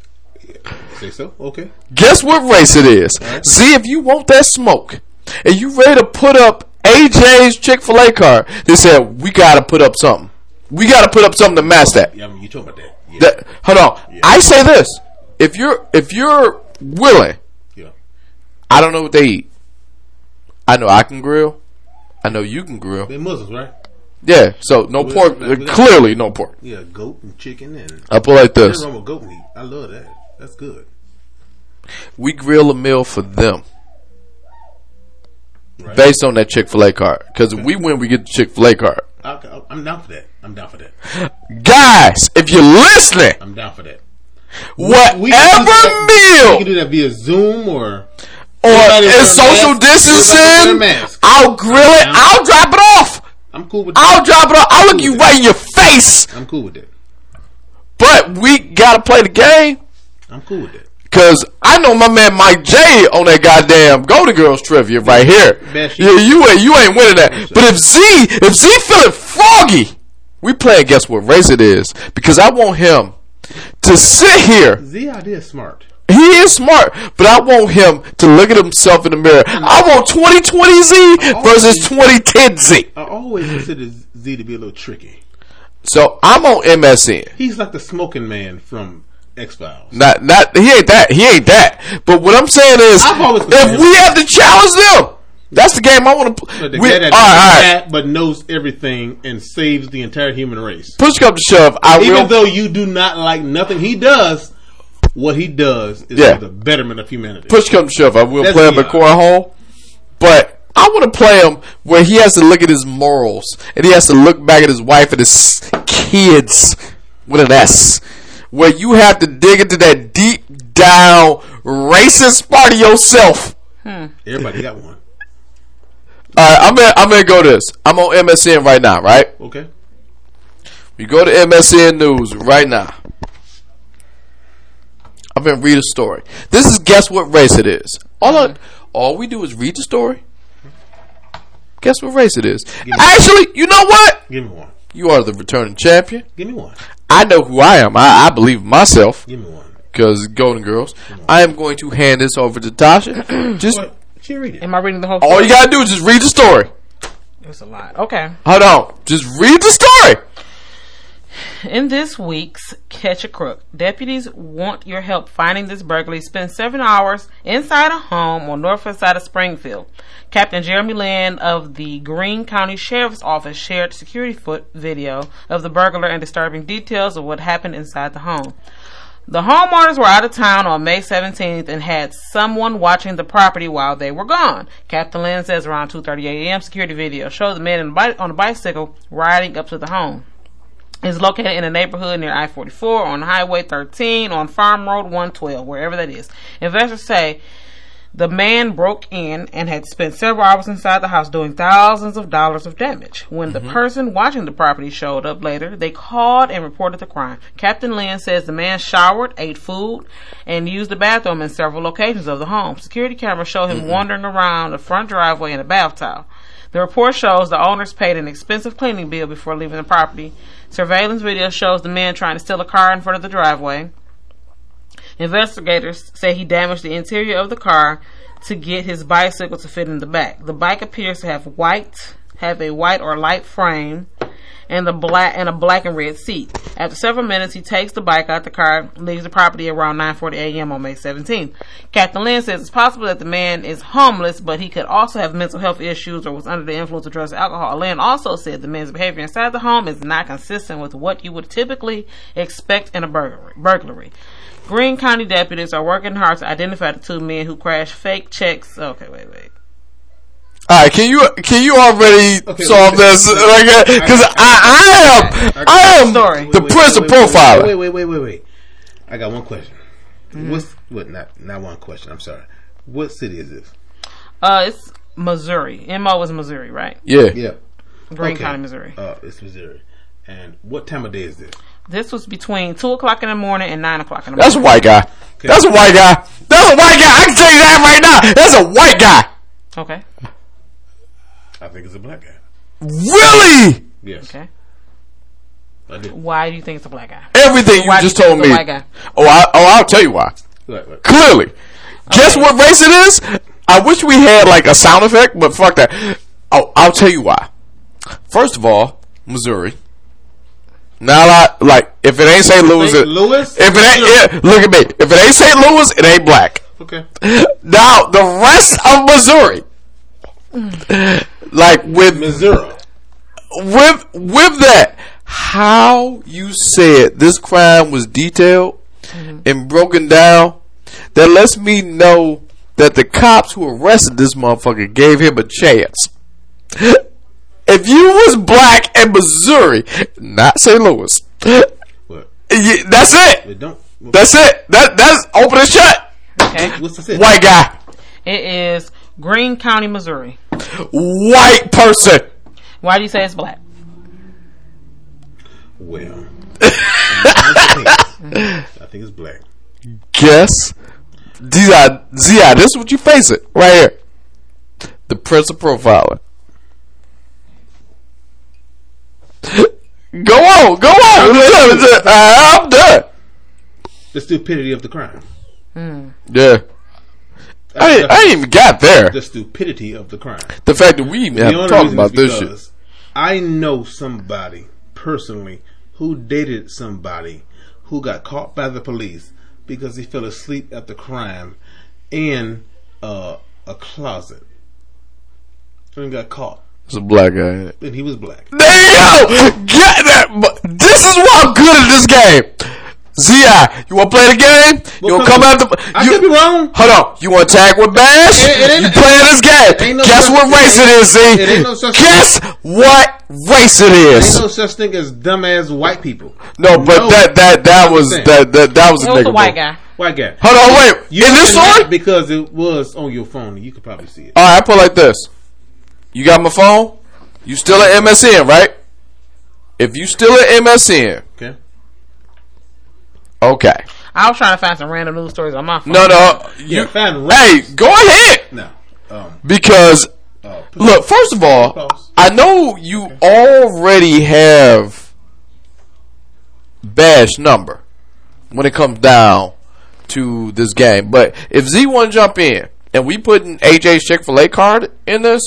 Say so? Okay. Guess what race it is. Right. See, if you want that smoke and you ready to put up A J's Chick-fil-A card, they said, we got to put up something. We got to put up something to match that. Yeah, I mean, you talking about that. Yeah. that hold on. Yeah. I say this. If you're, if you're willing, yeah. I don't know what they eat. I know I can grill. I know you can grill. They're Muslims, right? Yeah, so no well, pork. Like, clearly, no pork. Yeah, goat and chicken and. I put like this. Wrong with goat meat. I love that. That's good. We grill a meal for them, right. Based on that Chick-fil-A card. Because okay. If we win, we get the Chick-fil-A card. I, I'm down for that. I'm down for that. Guys, if you're listening, I'm down for that. Whatever we, we that, meal, we can do that via Zoom or. Or in social distancing, I'll grill it. I'll drop it off. I'm cool with that. I'll drop it off. I'll look you right in your face. I'm cool with that. But we got to play the game. I'm cool with that. Because I know my man Mike J on that goddamn Golden Girls trivia right here. You, you, ain't, you ain't winning that. But if Z, if Z feeling froggy, we playing Guess What Race It Is. Because I want him to sit here. Z idea is smart. He is smart, but I want him to look at himself in the mirror. I want twenty twenty Z versus twenty ten Z. I always consider Z to be a little tricky. So I'm on M S N. He's like the smoking man from X-Files. Not, not he ain't that. He ain't that. But what I'm saying is, if we have to challenge them, that's the game I want to play. The guy that but knows everything and saves the entire human race. Push up to shove. I will. Even though you do not like nothing he does. What he does is yeah. for the betterment of humanity. Push come to shove. I will That's play him at cornhole, but I want to play him where he has to look at his morals and he has to look back at his wife and his kids with an S. Where you have to dig into that deep down racist part of yourself. Hmm. Everybody got one. All right, I'm gonna, I'm gonna go this. I'm on M S N right now, right? Okay. We go to M S N News right now. I'm going to read a story. This is Guess What Race It Is. All I, all we do is read the story. Guess what race it is. Actually, one. You know what? Give me one. You are the returning champion. Give me one. I know who I am. I, I believe in myself. Give me one. Because Golden Girls. I am going to hand this over to Tasha. Just what? She read it. Am I reading the whole story? All you got to do is just read the story. It's a lot. Okay. Hold on. Just read the story. In this week's Catch a Crook, deputies want your help finding this burglary. Spent seven hours inside a home on northwest side of Springfield. Captain Jeremy Land of the Greene County Sheriff's Office shared security foot video of the burglar and disturbing details of what happened inside the home. The homeowners were out of town on May seventeenth and had someone watching the property while they were gone. Captain Land says around two thirty a.m. security video showed the man on a bicycle riding up to the home. Is located in a neighborhood near I forty-four on Highway thirteen on Farm Road one twelve, wherever that is. Investors say the man broke in and had spent several hours inside the house doing thousands of dollars of damage. When mm-hmm. the person watching the property showed up later, they called and reported the crime. Captain Lynn says the man showered, ate food, and used the bathroom in several locations of the home. Security cameras showed him mm-hmm. wandering around the front driveway in a bath towel. The report shows the owners paid an expensive cleaning bill before leaving the property. Surveillance video shows the man trying to steal a car in front of the driveway. Investigators say he damaged the interior of the car to get his bicycle to fit in the back. The bike appears to have white, have a white or light frame, and the black and a black and red seat. After several minutes, he takes the bike out the car, leaves the property around nine forty a.m. on May seventeenth. Captain Lynn says it's possible that the man is homeless, but he could also have mental health issues or was under the influence of drugs or alcohol. Lynn also said the man's behavior inside the home is not consistent with what you would typically expect in a burglary. burglary. Greene County deputies are working hard to identify the two men who crashed fake checks. Okay, wait, wait. All right, can you can you already okay, solve this? Because like, right, I, I am right, I am sorry. the wait, Prince wait, wait, of profiler. Wait, wait, wait, wait, wait. I got one question. Mm-hmm. What's what? Not not one question. I'm sorry. What city is this? Uh, it's Missouri. M O is Missouri, right? Yeah, yeah. Greene okay. County, Missouri. Uh, it's Missouri. And what time of day is this? This was between two o'clock in the morning and nine o'clock in the morning. That's a white guy. Okay. That's a white guy. That's a white guy. I can tell you that right now. That's a white guy. Okay. I think it's a black guy. Really? Yes. Okay. I do. Why do you think it's a black guy? Everything you why just you told me. White guy? Oh, I, oh, I'll tell you why. Right, right. Clearly. Okay. Guess what race it is? I wish we had like a sound effect, but fuck that. Oh, I'll tell you why. First of all, Missouri. Now, like, like, if it ain't Saint Louis, Saint Louis? If it ain't, it, look at me. If it ain't Saint Louis, it ain't black. Okay. Now, the rest of Missouri, like with Missouri, with with that, how you said this crime was detailed mm-hmm. and broken down, that lets me know that the cops who arrested this motherfucker gave him a chance. If you was black in Missouri, not Saint Louis, what? You, that's it. Wait, don't, what? That's it. That that's open and shut. Okay. What's the city? White guy. It is Greene County, Missouri. White person. Why do you say it's black? Well, I think it's black. Guess. Zia, Zia, this is what you face it right here. The Prince of Profiler. Go on, go on. I'm done. The stupidity of the crime. Mm. Yeah. I ain't, I ain't even got there. The stupidity of the crime. The fact that we even the have to talk about this shit. I know somebody personally who dated somebody who got caught by the police because he fell asleep at the crime in uh, a closet and got caught. It's a black guy. And he was black. Damn! Get that! This is why I'm good at this game. Z I, you want to play the game? You want to come after... I could be wrong. Hold on. You want to tag with Bash? You playing this game. Guess what race it is, Z. Guess what race it is. Ain't no such thing as dumbass white people. No, but that that that was that that that was a white guy. White guy. Hold on, wait. Is this on? Because it was on your phone. You could probably see it. All right, I put it like this. You got my phone? You still at M S N, right? If you still at M S N. Okay. Okay. I was trying to find some random news stories on my phone. No, no. You, you hey, go ahead. No. Um, because, uh, look, first of all, post. I know you okay. already have Bash number when it comes down to this game. But if Z one jump in and we putting A J's Chick-fil-A card in this,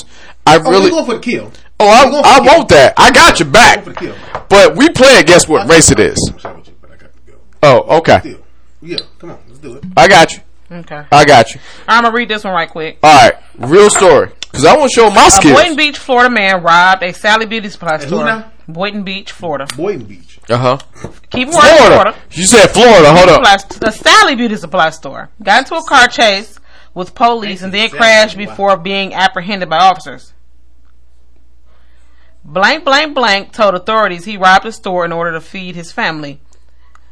I oh, really going for the kill. Oh, I, for I kill. want that. I got your back. For the kill. But we playing. Guess what race it is? You, but I got to go. Oh, okay. Still. Yeah, come on, let's do it. I got you. Okay, I got you. I'm gonna read this one right quick. All right, real story, because I want to show my skills. A Boynton Beach, Florida man robbed a Sally Beauty Supply hey, store. Boynton Beach, Florida. Boynton Beach. Uh huh. Keep Florida. Working, Florida. You said Florida. Hold up. The Sally Beauty Supply store got into a car chase with police and then crashed before being apprehended by officers. Blank, blank, blank told authorities he robbed a store in order to feed his family,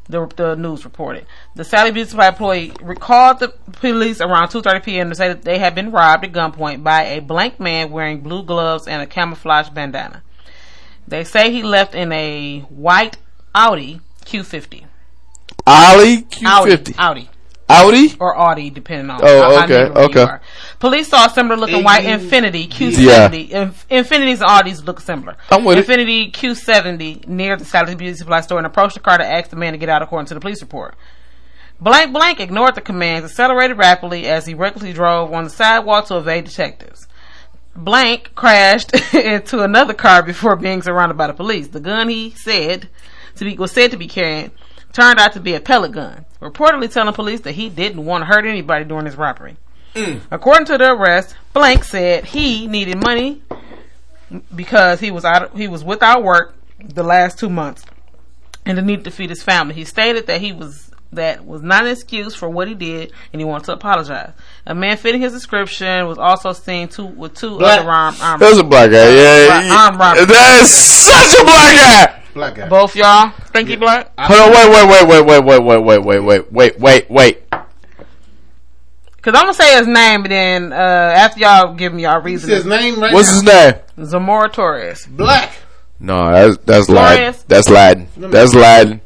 the, the news reported. The Sally Beauty Supply employee recalled the police around two thirty p.m. to say that they had been robbed at gunpoint by a blank man wearing blue gloves and a camouflage bandana. They say he left in a white Audi Q fifty. Audi Q fifty. Audi. Audi. Audi? Or Audi, depending on oh, how okay, okay. you are. Police saw a similar-looking a- white Infiniti Q seventy. Yeah. Inf- Infinitis and Audis look similar. I'm with Infiniti it. Q seventy near the Sally Beauty Supply store and approached the car to ask the man to get out according to the police report. Blank Blank ignored the commands, accelerated rapidly as he recklessly drove on the sidewalk to evade detectives. Blank crashed into another car before being surrounded by the police. The gun he said to be was said to be carrying turned out to be a pellet gun, reportedly telling police that he didn't want to hurt anybody during his robbery. Mm. According to the arrest, Blank said he needed money because he was out, he was without work the last two months and needed to feed his family. He stated that he was that was not an excuse for what he did, and he wanted to apologize. A man fitting his description was also seen two, with two black. other armed robbers. That's a black guy, yeah. Armed robbers. That is such a black guy! Black guy. Both y'all think yeah. he black? Hold on, wait, wait, wait, wait, wait, wait, wait, wait, wait, wait, wait, wait. Because I'm going to say his name, but then uh, after y'all give me y'all reason. What's his name right What's now? his name? Zamora Torres. Black. No, that's, that's Laden. That's Laden. That's Laden.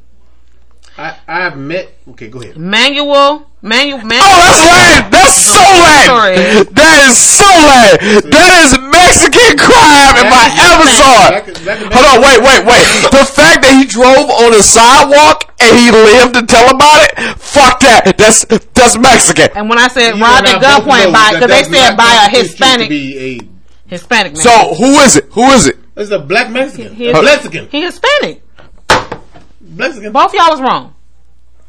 I, I've met... Okay, go ahead. Manuel... Manuel, Manuel oh, that's Laden! That's so Laden! That is so Laden! That is Mexican crime in my Amazon! Hold on, wait, wait, wait. The fact that he drove on a sidewalk and he lived to tell about it? Fuck that. That's that's Mexican. And when I said robbed at gunpoint by... Because they said by a Hispanic... Hispanic man. So, who is it? Who is it? It's a black Mexican. He, he, a Mexican. He Hispanic. Mexican. Both y'all was wrong.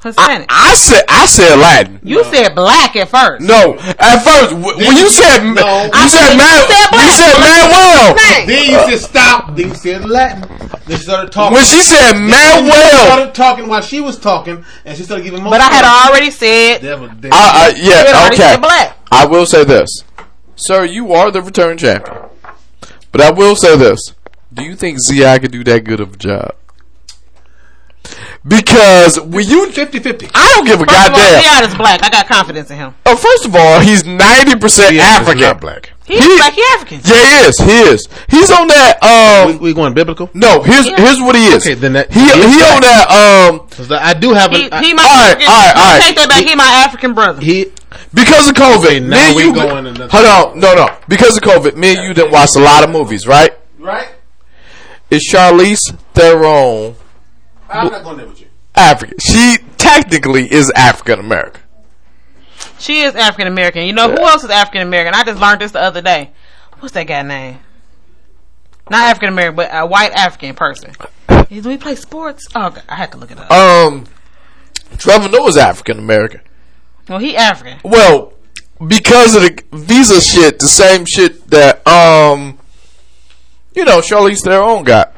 Hispanic. I, I said I said Latin. You no. said black at first. No, at first when you, you said no. you said Manuel. You said Manuel. Then you said stop. Then you said Latin. Then she started talking. When she said Manuel, started talking while she was talking, and she started giving more. But I had already said. Devil, devil. I, I, yeah. Okay. Said black. I will say this, sir. You are the return champion. But I will say this: do you think Z I could do that good of a job? Because when you fifty fifty I don't give a goddamn. Z I is black. I got confidence in him. Oh, first of all, he's ninety percent African. He's not black. He's he, black. He's African. Yeah, he is. He is. He's on that. Um, we, we going biblical? No. Here's yeah. here's what he is. Okay, then that he he, he on that. Um, I do have. A, he, he my all right, all right, all right. Take that back. He, he my African brother. He. Because of COVID, okay, now we going another. Hold on, no, no. Because of COVID, me and you done watched a lot of movies, right? Right. It's Charlize Theron. I'm not going there with you. African. She technically is African American. She is African American. You know yeah. who else is African American? I just learned this the other day. What's that guy's name? Not African American, but a white African person. Do we play sports? Oh, God, I had to look it up. Um, Trevor Noah's African American. Well, he African. Well, because of the visa shit, the same shit that, um, you know, Charlize Theron got.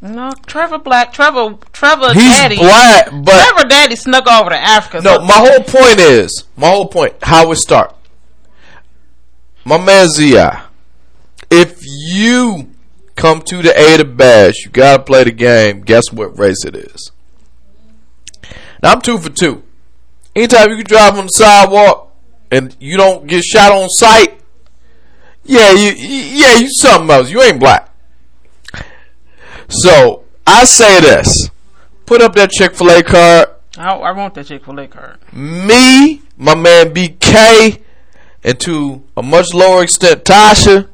No, Trevor Black, Trevor, Trevor He's Daddy. He's black, but. Trevor Daddy snuck over to Africa. No, so. my whole point is, my whole point, how it start. My man Z I, if you come to the Ada Bash, you gotta play the game, guess what race it is. Now, I'm two for two. Anytime you can drive on the sidewalk and you don't get shot on sight, yeah, you, yeah, you something else. You ain't black. So I say this: put up that Chick-fil-A card. I, I want that Chick-fil-A card. Me, my man B K, and to a much lower extent Tasha,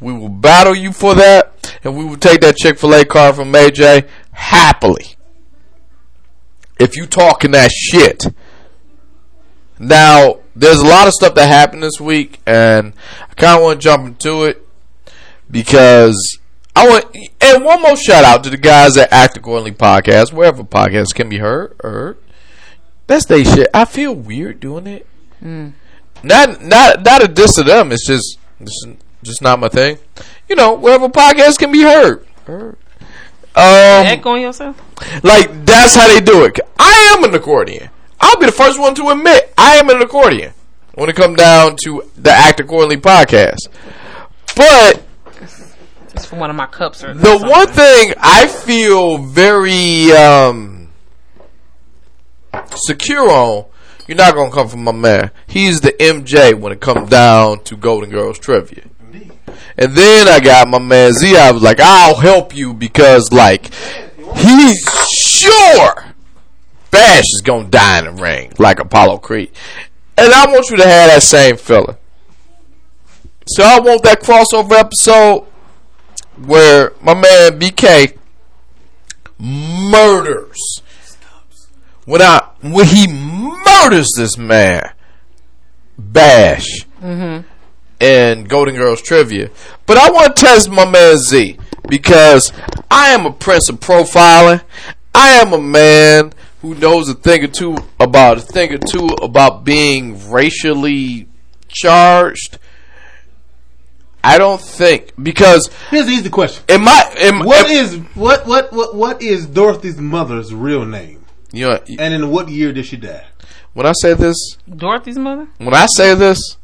we will battle you for that, and we will take that Chick-fil-A card from A J happily. If you talking that shit. Now, there's a lot of stuff that happened this week, and I kind of want to jump into it because I want. And one more shout out to the guys at Act Accordingly Podcast, wherever podcasts can be heard. heard. That's they shit. I feel weird doing it. Mm. Not, not, not a diss to them. It's just, just, just not my thing. You know, wherever podcasts can be heard. heard. Um, echoing yourself. Like that's how they do it. I am an accordion. I'll be the first one to admit I am an accordion when it comes down to the Act Accordingly Podcast. But it's from one of my cups. Or the one thing I feel very um, secure on, you're not gonna come from my man. He's the M J when it comes down to Golden Girls trivia. Indeed. And then I got my man Z. I was like, I'll help you because like he's sure. Bash is gonna die in the ring like Apollo Creed, and I want you to have that same feeling. So I want that crossover episode where my man B K murders when I when he murders this man Bash mm-hmm. in Golden Girls trivia. But I want to test my man Z because I am a prince of profiling. I am a man who knows a thing or two about a thing or two about being racially charged. I don't think because here's the easy question. Am I? Am, what am, is what what what what is Dorothy's mother's real name? You know, and in what year did she die? When I say this, Dorothy's mother. When I say this,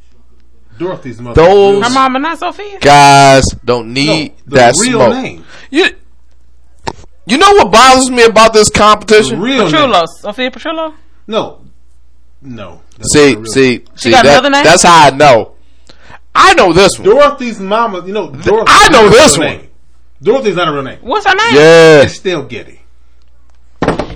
Dorothy's mother. Those her mama, not Sophia. Guys don't need no, the that real smoke. Name. You, you know what bothers me about this competition? The real Petrillo, name. Sophia Petrillo. No, no. See, see, name. She got that, another name. That's how I know. I know this one. Dorothy's mama. You know, Dorothy's I know this one. Name. Dorothy's not a real name. What's her name? Yeah, it's still Getty.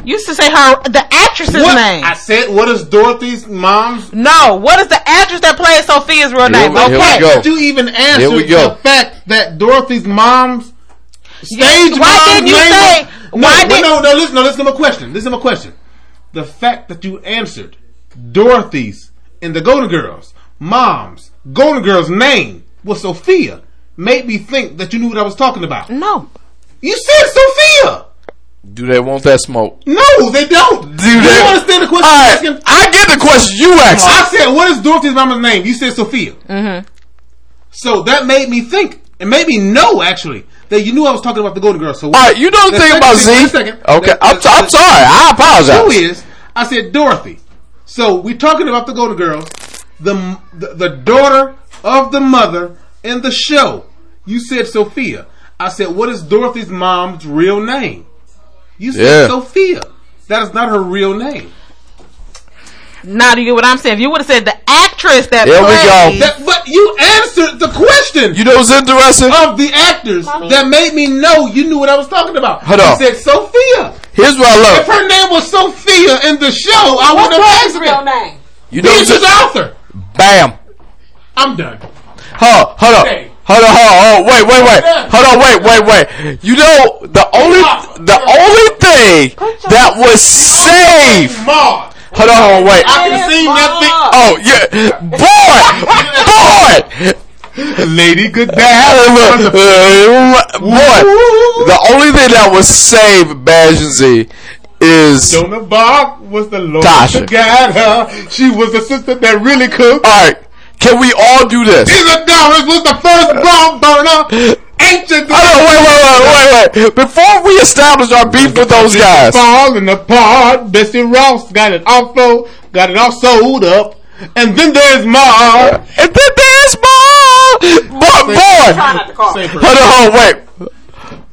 You used to say her the actress's what? Name. I said, what is Dorothy's mom's? No, what is the actress that plays Sophia's real name? Here, okay, here did you even answer the fact that Dorothy's mom's stage yes. Why mom's didn't you say? Was, why no, did no, no? Listen, no, listen to my question. Listen to my question. The fact that you answered Dorothy's in the Golden Girls mom's Golden Girls name was Sophia made me think that you knew what I was talking about. No, you said Sophia. Do they want that smoke? No, they don't. Do they? You understand the question right. Asking? I get the question you asked. I said, what is Dorothy's mama's name? You said Sophia. Mm-hmm. So that made me think, and made me know, actually, that you knew I was talking about the Golden Girls. So all right, you know the thing about Z? Second, okay, that, I'm, that, I'm that, sorry. I apologize. Who is, I said Dorothy. So we're talking about the Golden Girls, the, the, the daughter of the mother in the show. You said Sophia. I said, what is Dorothy's mom's real name? You said yeah. Sophia. That is not her real name. Now do you get what I'm saying? If you would have said the actress that there plays. There we go. That, but you answered the question. You know what's interesting? Of the actors Mommy. That made me know you knew what I was talking about. Hold you on. Said Sophia. Here's what I love. If her name was Sophia in the show, I would have asked her real name. You know what's author. Bam. I'm done. Hold, hold on. Hey. Hold on, hold on, wait, wait, wait. Hold on, wait, wait, wait. You know, the only the only thing that was safe. Hold on, wait. I can see nothing. Oh, yeah. Boy, boy. Lady, good dad. Boy, the only thing that was safe, Badger Z, is Jonah Bob was the Lord Tasha. Guide her. She was the sister that really cooked. All right. Can we all do this? Jesus Dollars was the first bomb burner. Ancient. Oh, no, wait, wait, wait, wait, wait. Before we establish our beef with those guys. Falling apart. Bessie Ross got it all flow, got it all sold up. And then there's Ma. And then there's Ma. But, boy. Try not to call. Hold on, wait.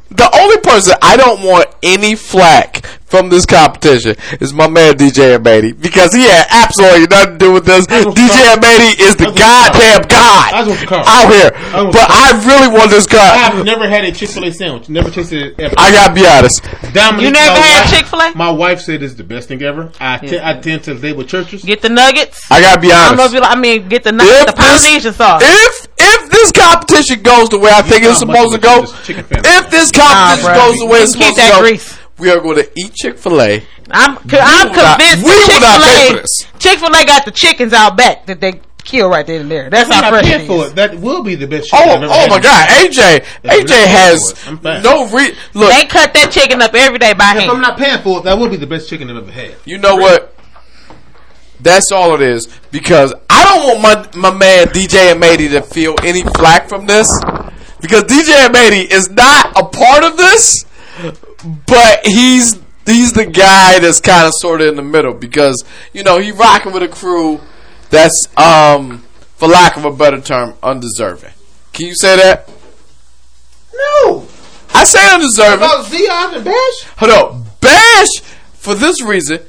The only person I don't want any flack from this competition is my man D J Abadi, because he had absolutely nothing to do with this. D J Abadi is the goddamn god out here. But I really want this guy. I've never had a Chick-fil-A sandwich. Never tasted it ever. I gotta be honest. Dominique, you never had Chick-fil-A? My wife said it's the best thing ever. I, te- yeah. I tend to label churches. Get the nuggets. I gotta be honest. I don't know if you like, I mean, get the nuggets, the Polynesian sauce. If If this competition goes the way I think it's supposed to go, if this competition goes the way it's supposed to go, we are going to eat Chick-fil-A. I'm, I'm convinced Chick-fil-A, Chick-fil-A got the chickens out back that they kill right there and there. That's how fresh it is. That will be the best chicken I've ever had. Oh my God, A J, A J has no re. Look, they cut that chicken up every day by hand. If I'm not paying for it, that will be the best chicken I've ever had. You know what? That's all it is, because I don't want my my man D J Amadi to feel any flack from this, because D J Amadi is not a part of this, but he's he's the guy that's kind of sort of in the middle, because you know he rocking with a crew that's um for lack of a better term undeserving. Can you say that? No, I say undeserving. About Zion and Bash? Hold on, Bash for this reason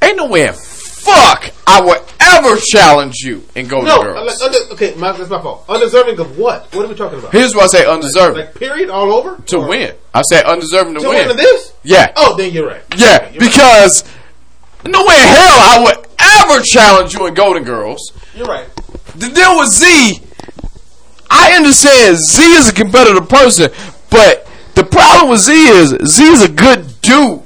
ain't nowhere. Fuck! I would ever challenge you and go no, to girls. Under, okay, my, that's my fault. Undeserving of what? What are we talking about? Here's what I say: undeserving. Like, like period, all over to or? Win. I say undeserving to, to win. To win this? Yeah. Oh, then you're right. Yeah, okay, you're because right. No way in hell I would ever challenge you in Golden Girls. You're right. The deal with Z, I understand Z is a competitive person, but the problem with Z is Z is a good dude.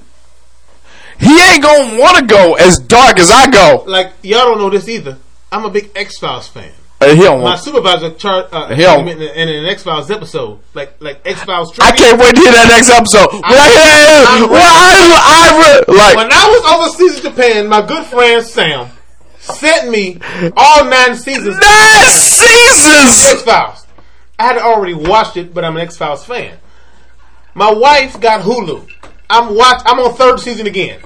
He ain't gonna want to go as dark as I go. Like y'all don't know this either. I'm a big X-Files fan. Uh, he don't My want supervisor char- uh, in, in an X-Files episode, like like X-Files. Trivia. I can't wait to hear that next episode. I, when I, I, I, I, I, I, I, like, when I was overseas in Japan, my good friend Sam sent me all nine seasons. Nine seasons. X-Files. I had already watched it, but I'm an X-Files fan. My wife got Hulu. I'm watch. I'm on third season again.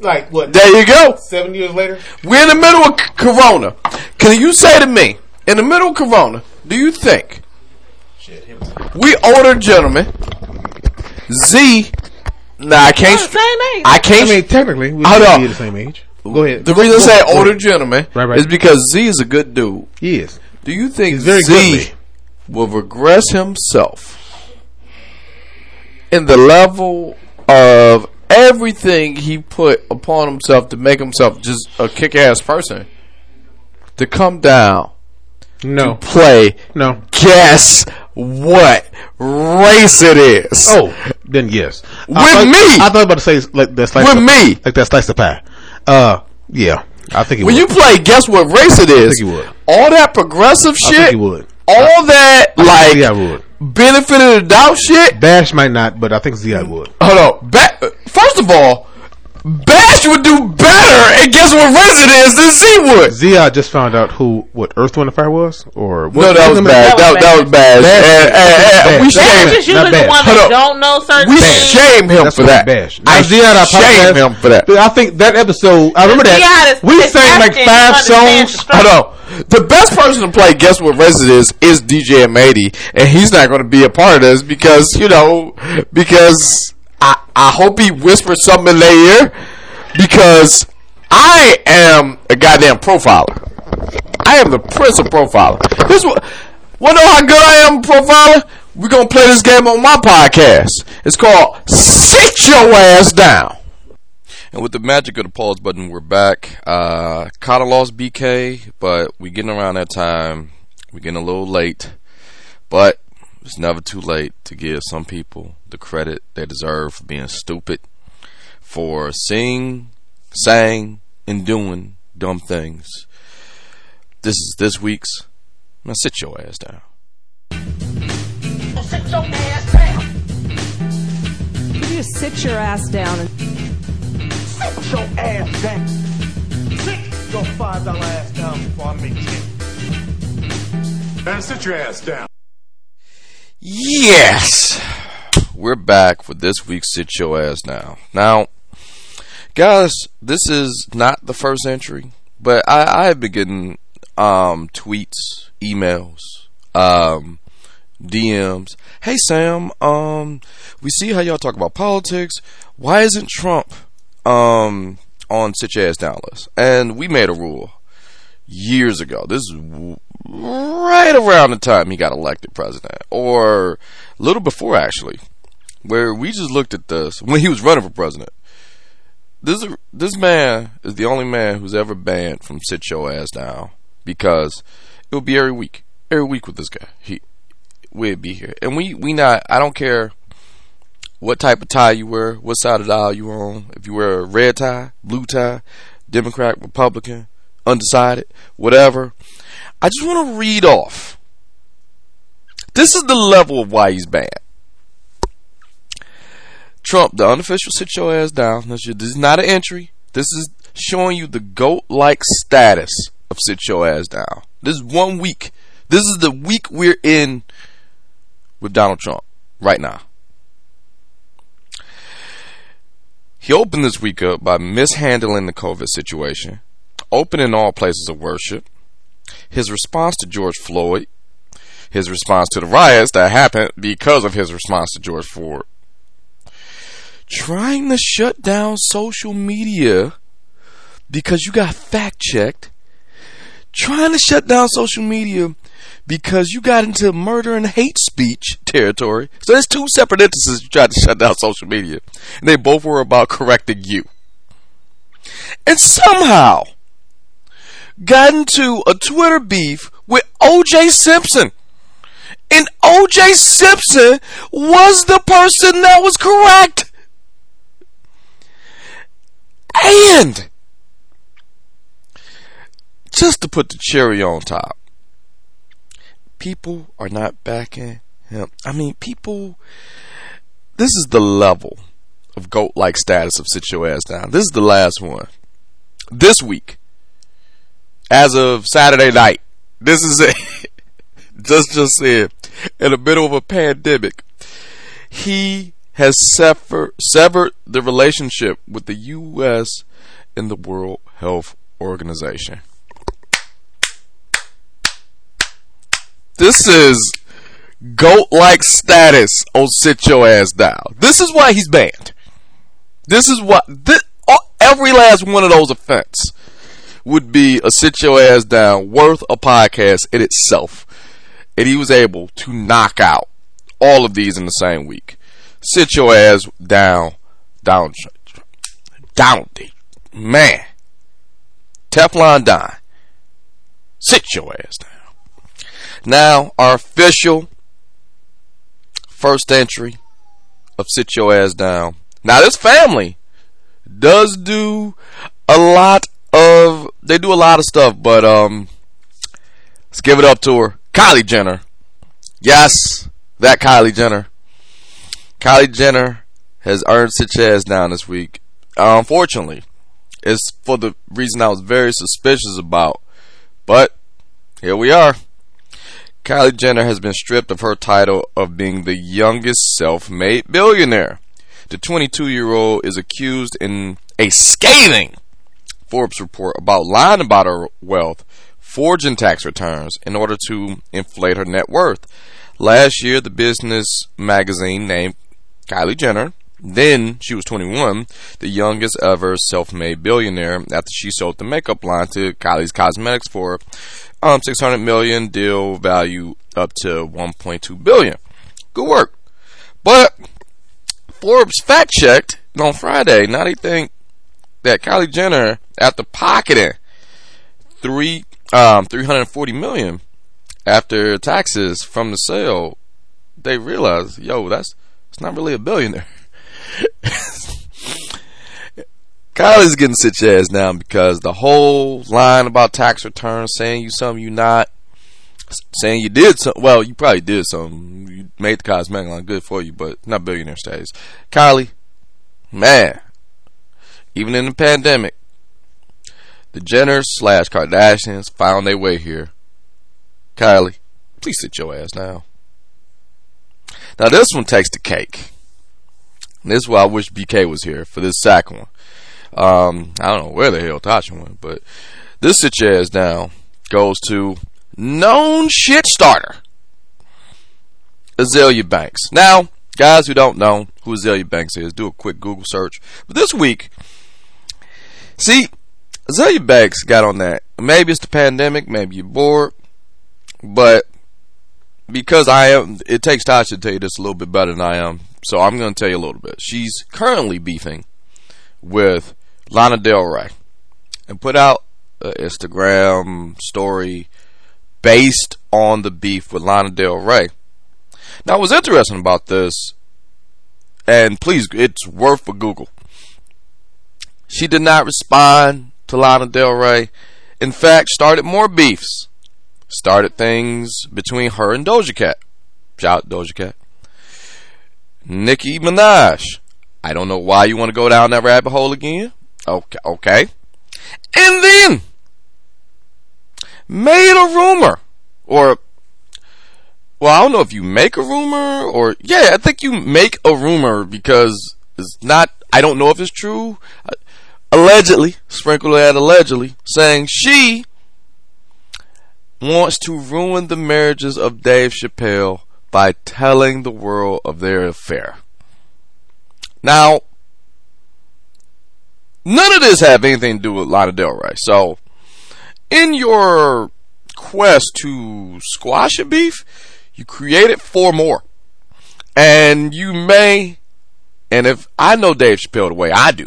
Like what? There you go. Seven years later, we're in the middle of Corona. Can you say to me, in the middle of Corona, do you think Shit, here we older gentlemen, Z? Nah, I can't. Same age. I can't. I mean, technically, we should be the same age. Go ahead. The reason I say older gentlemen right, right. is because Z is a good dude. He is. Do you think He's very Z goodly. will regress himself in the level of everything he put upon himself to make himself just a kick-ass person to come down? No. To play. No. Guess what race it is? Oh, then yes. With I thought, me. I thought about to say like that slice. With of, me, like that slice of pie. Uh, yeah. I think he when would. When you play Guess What Race It Is, I think he would. All that progressive shit, I think he would. All I, that like I would. Benefit of the doubt shit. Bash might not, but I think Z I would. Hold on. Ba- First of all, Bash would do better at Guess What Race It Is than Z would. Z, I just found out who what Earth, Wind and Fire was, or what no, that was bad. That was, that was bad. Bash. We shame him. Not Bash. Hold on. Don't know certain we things. shame him That's for that. Bash. Now, I Z, I shame him for that. I think that episode. I remember that we sang like five songs. Hold on. The best person to play Guess What Race It Is is D J M eighty, and he's not going to be a part of this because you know because. I, I hope he whispers something in their ear because I am a goddamn profiler. I am the prince of profiler. This what want to know how good I am, profiler? We're gonna play this game on my podcast. It's called Sit Your Ass Down. And with the magic of the pause button, we're back. Uh, Kinda lost B K, but we getting around that time. We're getting a little late, but it's never too late to give some people the credit they deserve for being stupid, for seeing, saying, and doing dumb things. This is this week's Now Sit Your Ass Down. Now sit your ass down. You just sit your ass down. And sit your ass down. Sit your five dollar ass down before I make ten. Now sit your ass down. Yes! We're back for this week's Sit Your Ass Now. Now, guys, this is not the first entry, but I, I have been getting um, tweets, emails, um, D Ms. Hey, Sam, um, we see how y'all talk about politics. Why isn't Trump um, on Sit Your Ass Down list? And we made a rule years ago. This is right around the time he got elected president, or a little before actually, where we just looked at this when he was running for president. This this man is the only man who's ever banned from Sit Your Ass Down, because it would be every week, every week with this guy. He we'd be here, and we we not. I don't care what type of tie you wear, what side of the aisle you on. If you wear a red tie, blue tie, Democrat, Republican, undecided, whatever. I just want to read off. This is the level of why he's banned. Trump, the unofficial Sit Your Ass Down. This is not an entry. This is showing you the GOAT-like status of Sit Your Ass Down. This is one week. This is the week we're in with Donald Trump right now. He opened this week up by mishandling the COVID situation, opening all places of worship, his response to George Floyd, his response to the riots that happened because of his response to George Floyd, trying to shut down social media because you got fact-checked, trying to shut down social media because you got into murder and hate speech territory. So there's two separate instances you tried to shut down social media, and they both were about correcting you. And somehow got into a Twitter beef with O J Simpson. And O J Simpson was the person that was correct. And just to put the cherry on top, people are not backing him. I mean, people, this is the level of GOAT-like status of Sit Your Ass Down. This is the last one. This week, as of Saturday night, this is it. Just, just said, in the middle of a pandemic, he has sever, severed the relationship with the U S in the World Health Organization. This is goat-like status on sit your ass down. This is why he's banned. This is why this, all, every last one of those offense would be a sit your ass down worth a podcast in itself. And he was able to knock out all of these in the same week. Sit your ass down, down, down, man. Teflon Don. Sit your ass down. Now, our official first entry of Sit Your Ass Down. Now, this family does do a lot of, they do a lot of stuff, but um, let's give it up to her. Kylie Jenner. Yes, that Kylie Jenner. Kylie Jenner has earned Sit Your Ass Down this week. Uh, unfortunately, it's for the reason I was very suspicious about, but here we are. Kylie Jenner has been stripped of her title of being the youngest self-made billionaire. The twenty-two-year-old is accused in a scathing Forbes report about lying about her wealth, forging tax returns in order to inflate her net worth. Last year, the business magazine named Kylie Jenner, then she was twenty-one, the youngest ever self-made billionaire after she sold the makeup line to Kylie Cosmetics for Um, six hundred million dollars deal value up to one point two billion dollars. Good work. But Forbes fact checked on Friday. Now they think that Kylie Jenner, after pocketing three um three hundred forty million dollars after taxes from the sale, they realized, yo, that's it's not really a billionaire. Kylie's getting sit your ass down because the whole line about tax returns, saying you something you not, saying you did something, well, you probably did something, you made the cosmetic line good for you, but not billionaire status. Kylie, man, even in the pandemic, the Jenners slash Kardashians found their way here. Kylie, please sit your ass down. Now this one takes the cake. And this is why I wish B K was here for this second one. Um, I don't know where the hell Tasha went, but this sit your ass down goes to known shit starter Azealia Banks. Now, guys who don't know who Azealia Banks is, do a quick Google search. But this week, see, Azealia Banks got on that. Maybe it's the pandemic, maybe you're bored, but because I am, it takes Tasha to tell you this a little bit better than I am, so I'm going to tell you a little bit. She's currently beefing with Lana Del Rey, and put out an Instagram story based on the beef with Lana Del Rey. Now, what's interesting about this, and please, it's worth a Google. She did not respond to Lana Del Rey. In fact, started more beefs. Started things between her and Doja Cat. Shout out Doja Cat. Nicki Minaj. I don't know why you want to go down that rabbit hole again. Okay, okay. And then made a rumor, or well, I don't know if you make a rumor, or yeah, I think you make a rumor because it's not. I don't know if it's true. Allegedly, sprinkle that allegedly, saying she wants to ruin the marriages of Dave Chappelle by telling the world of their affair. Now, none of this have anything to do with Lana Del Rey. So, in your quest to squash a beef, you created four more. And you may, and if I know Dave Chappelle the way I do,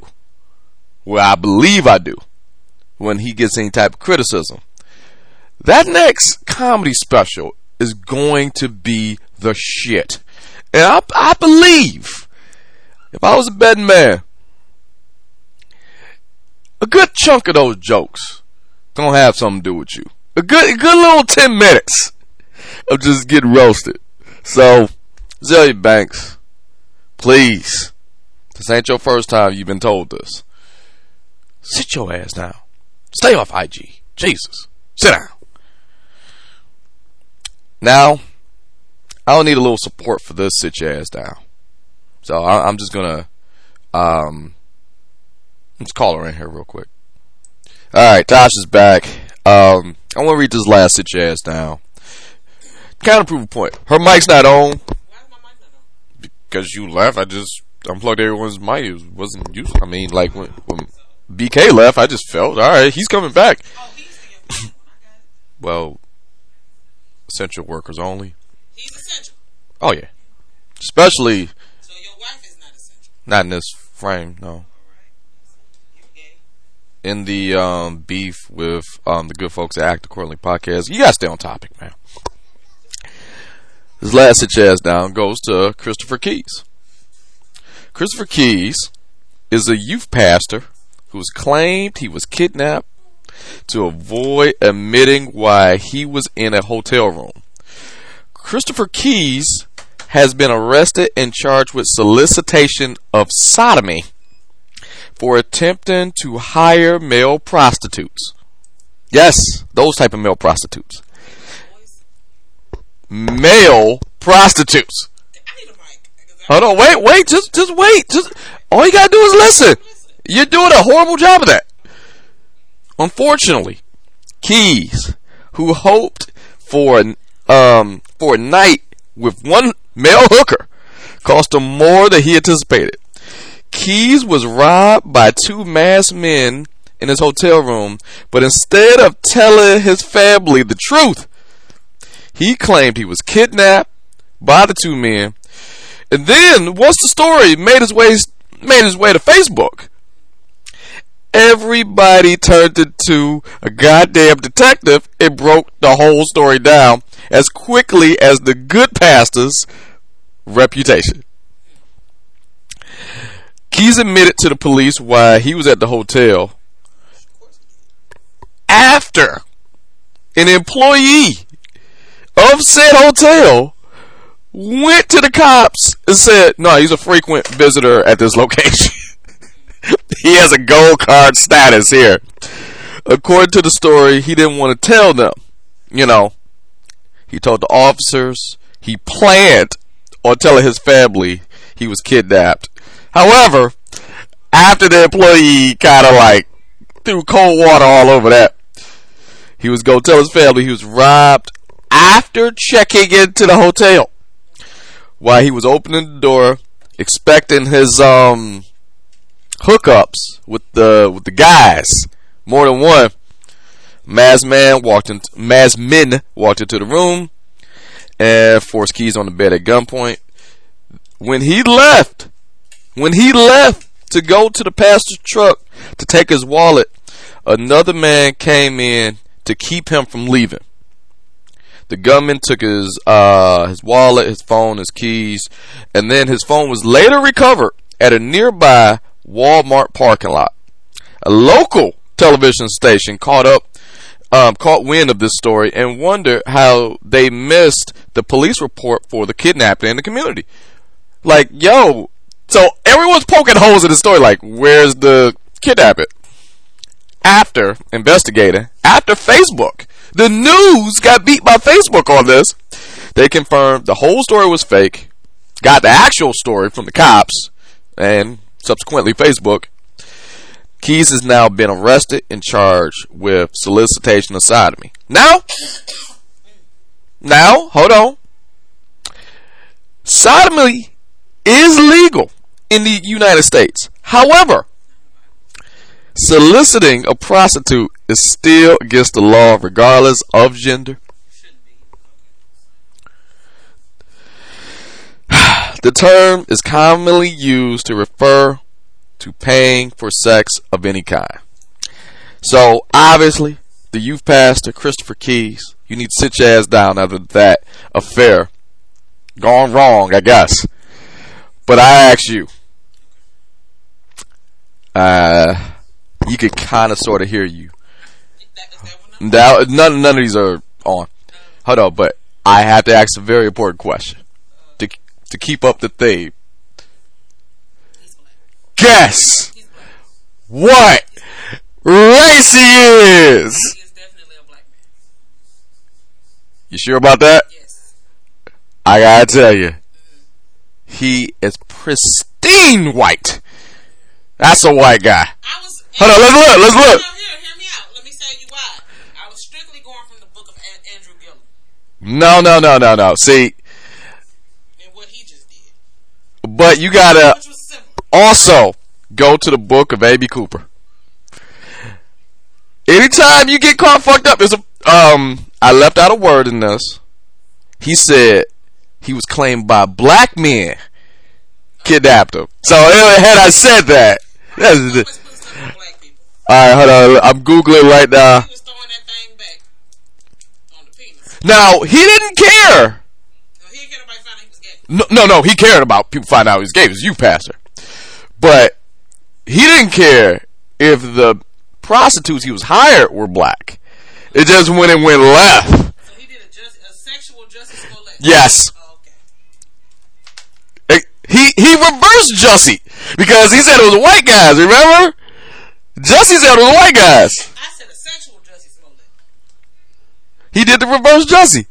well, I believe I do, when he gets any type of criticism, that next comedy special is going to be the shit. And I, I believe, if I was a betting man, a good chunk of those jokes gonna have something to do with you. A good, a good little ten minutes of just getting roasted. So, Azealia Banks, please, this ain't your first time you've been told this. Sit your ass down. Stay off I G. Jesus, sit down. Now, I don't need a little support for this. Sit your ass down. So I'm just gonna um, let's call her in here real quick. Alright, Tosh is back. Um, I want to read this last sit your ass down. Kind of prove a point. Her mic's not on. Why is my mic not on? Because you left. I just unplugged everyone's mic. It wasn't useful. I mean, like, when, when B K left, I just felt, alright, he's coming back. Oh, he used to get fired when I got it. Well, essential workers only. He's essential. Oh, yeah. Especially. So your wife is not essential? Not in this frame, no. In the um, beef with um, the good folks at Act Accordingly Podcast. You guys stay on topic, man. This last sit your ass down goes to Christopher Keyes. Christopher Keyes is a youth pastor who's claimed he was kidnapped to avoid admitting why he was in a hotel room. Christopher Keyes has been arrested and charged with solicitation of sodomy for attempting to hire male prostitutes. Yes, those type of male prostitutes. Male prostitutes. Hold on, wait, wait, just, just wait. Just all you gotta do is listen. You're doing a horrible job of that. Unfortunately, Keyes, who hoped for an um for a night with one male hooker, cost him more than he anticipated. Keyes was robbed by two masked men in his hotel room, but instead of telling his family the truth, he claimed he was kidnapped by the two men. And then, once the story made his way, made his way to Facebook, everybody turned into a goddamn detective and broke the whole story down as quickly as the good pastor's reputation. Keyes admitted to the police why he was at the hotel after an employee of said hotel went to the cops and said, no, he's a frequent visitor at this location. He has a gold card status here. According to the story, he didn't want to tell them. You know, he told the officers he planned on telling his family he was kidnapped. However, after the employee kind of like threw cold water all over that, he was going to tell his family he was robbed after checking into the hotel. While he was opening the door, expecting his um hookups with the with the guys, more than one, masked man walked in, masked men walked into the room and forced Keyes on the bed at gunpoint. When he left. When he left to go to the pastor's truck to take his wallet, another man came in to keep him from leaving. The gunman took his uh, his wallet, his phone, his keys, and then his phone was later recovered at a nearby Walmart parking lot. A local television station caught up, um, caught wind of this story and wondered how they missed the police report for the kidnapping in the community. Like, yo... So everyone's poking holes in the story like, where's the kidnapping? After investigating, after Facebook, the news got beat by Facebook on this. They confirmed the whole story was fake, got the actual story from the cops, and subsequently Facebook. Keyes has now been arrested and charged with solicitation of sodomy. Now, now, hold on. Sodomy is legal in the United States. However, soliciting a prostitute is still against the law regardless of gender. The term is commonly used to refer to paying for sex of any kind. So, obviously, the youth pastor, Christopher Keyes, you need to sit your ass down after that affair gone wrong, I guess. But I ask you, uh, you could kind of sort of hear you. Now, none, none of these are on. Hold on, but I have to ask a very important question to to keep up the theme. Guess what race he is? He is definitely a black man. You sure about that? Yes. I gotta tell you. He is pristine white. That's a white guy. I was, Hold on, let's look, let's look. Hear, hear me out. No, no, no, no, no. See. And what he just did. But you gotta also go to the book of A B. Cooper. Anytime you get caught fucked up, it's a um. I left out a word in this. He said he was claimed by black men kidnapped him. So anyway, had I said that, that's the, all right, hold on. I'm googling right now. He was throwing that thing back on the penis. Now he didn't care. No, he didn't care about finding out he was gay. No, no, no, he cared about people finding out he was gay. It was you, pastor. But he didn't care if the prostitutes he was hired were black. It just went and went left. So he did a, just, a sexual Jussie Smollett. Yes. Oh, okay. It, he he reversed Jussie because he said it was white guys. Remember, Jussie said it was white guys. I said a sexual Jussie Smollett. He did the reverse Jussie.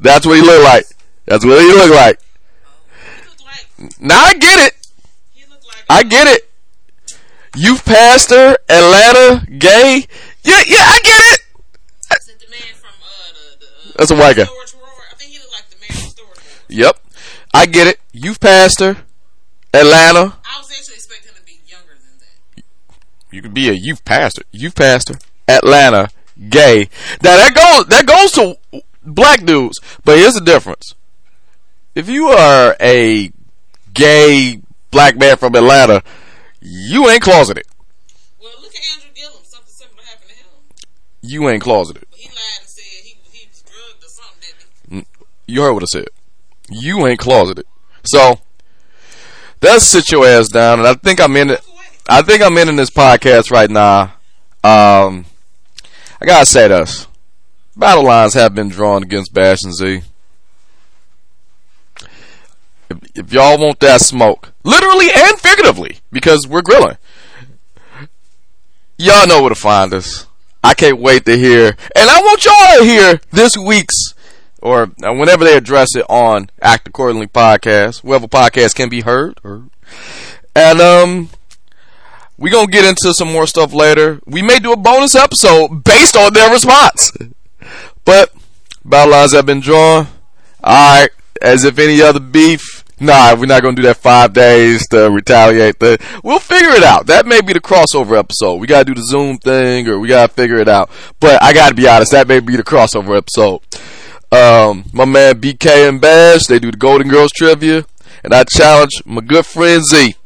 That's what he looked like. That's what he looked like. Oh, he looked like. Now I get it. He looked like. I get it. Youth pastor, Atlanta, gay. Yeah, yeah, I get it. That's a white guy. I think he looked like the man from Storage Room. Yep. I get it. Youth pastor, Atlanta. I was actually expecting him to be younger than that. You could be a youth pastor. Youth pastor, Atlanta, gay. Now that goes that goes to black dudes, but here's the difference. If you are a gay black man from Atlanta, you ain't closeted. Well, look at Andrew Gillum. Something similar happened to him. You ain't closeted. But he lied. You heard what I said. You ain't closeted. So let's sit your ass down. And I think I'm in it. I think I'm in this podcast right now. Um, I gotta say this: battle lines have been drawn against Bash and Z. If, if y'all want that smoke, literally and figuratively, because we're grilling. Y'all know where to find us. I can't wait to hear, and I want y'all to hear this week's. Or whenever they address it on Act Accordingly podcast, wherever podcast can be heard. Or, and um, we're going to get into some more stuff later. We may do a bonus episode based on their response. But battle lines have been drawn. All right. As if any other beef. Nah, we're not going to do that five days to retaliate. The, we'll figure it out. That may be the crossover episode. We got to do the Zoom thing or we got to figure it out. But I got to be honest. That may be the crossover episode. Um, my man B K and Bash, they do the Golden Girls trivia, and I challenge my good friend Z.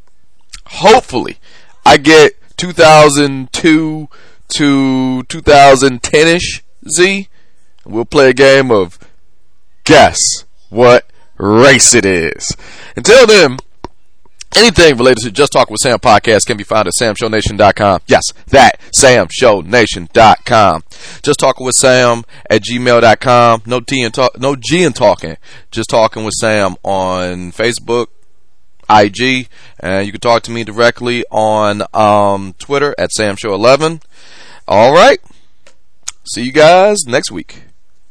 Hopefully, I get two thousand two to two thousand ten-ish Z. We'll play a game of guess what race it is. Until then, anything related to Just Talk With Sam Podcast can be found at sam show nation dot com. Yes, that, sam show nation dot com. Just Talking With Sam at gmail dot com. No, T in talk, no G in talking. Just Talking With Sam on Facebook, I G. And you can talk to me directly on um, Twitter at sam show eleven. All right. See you guys next week.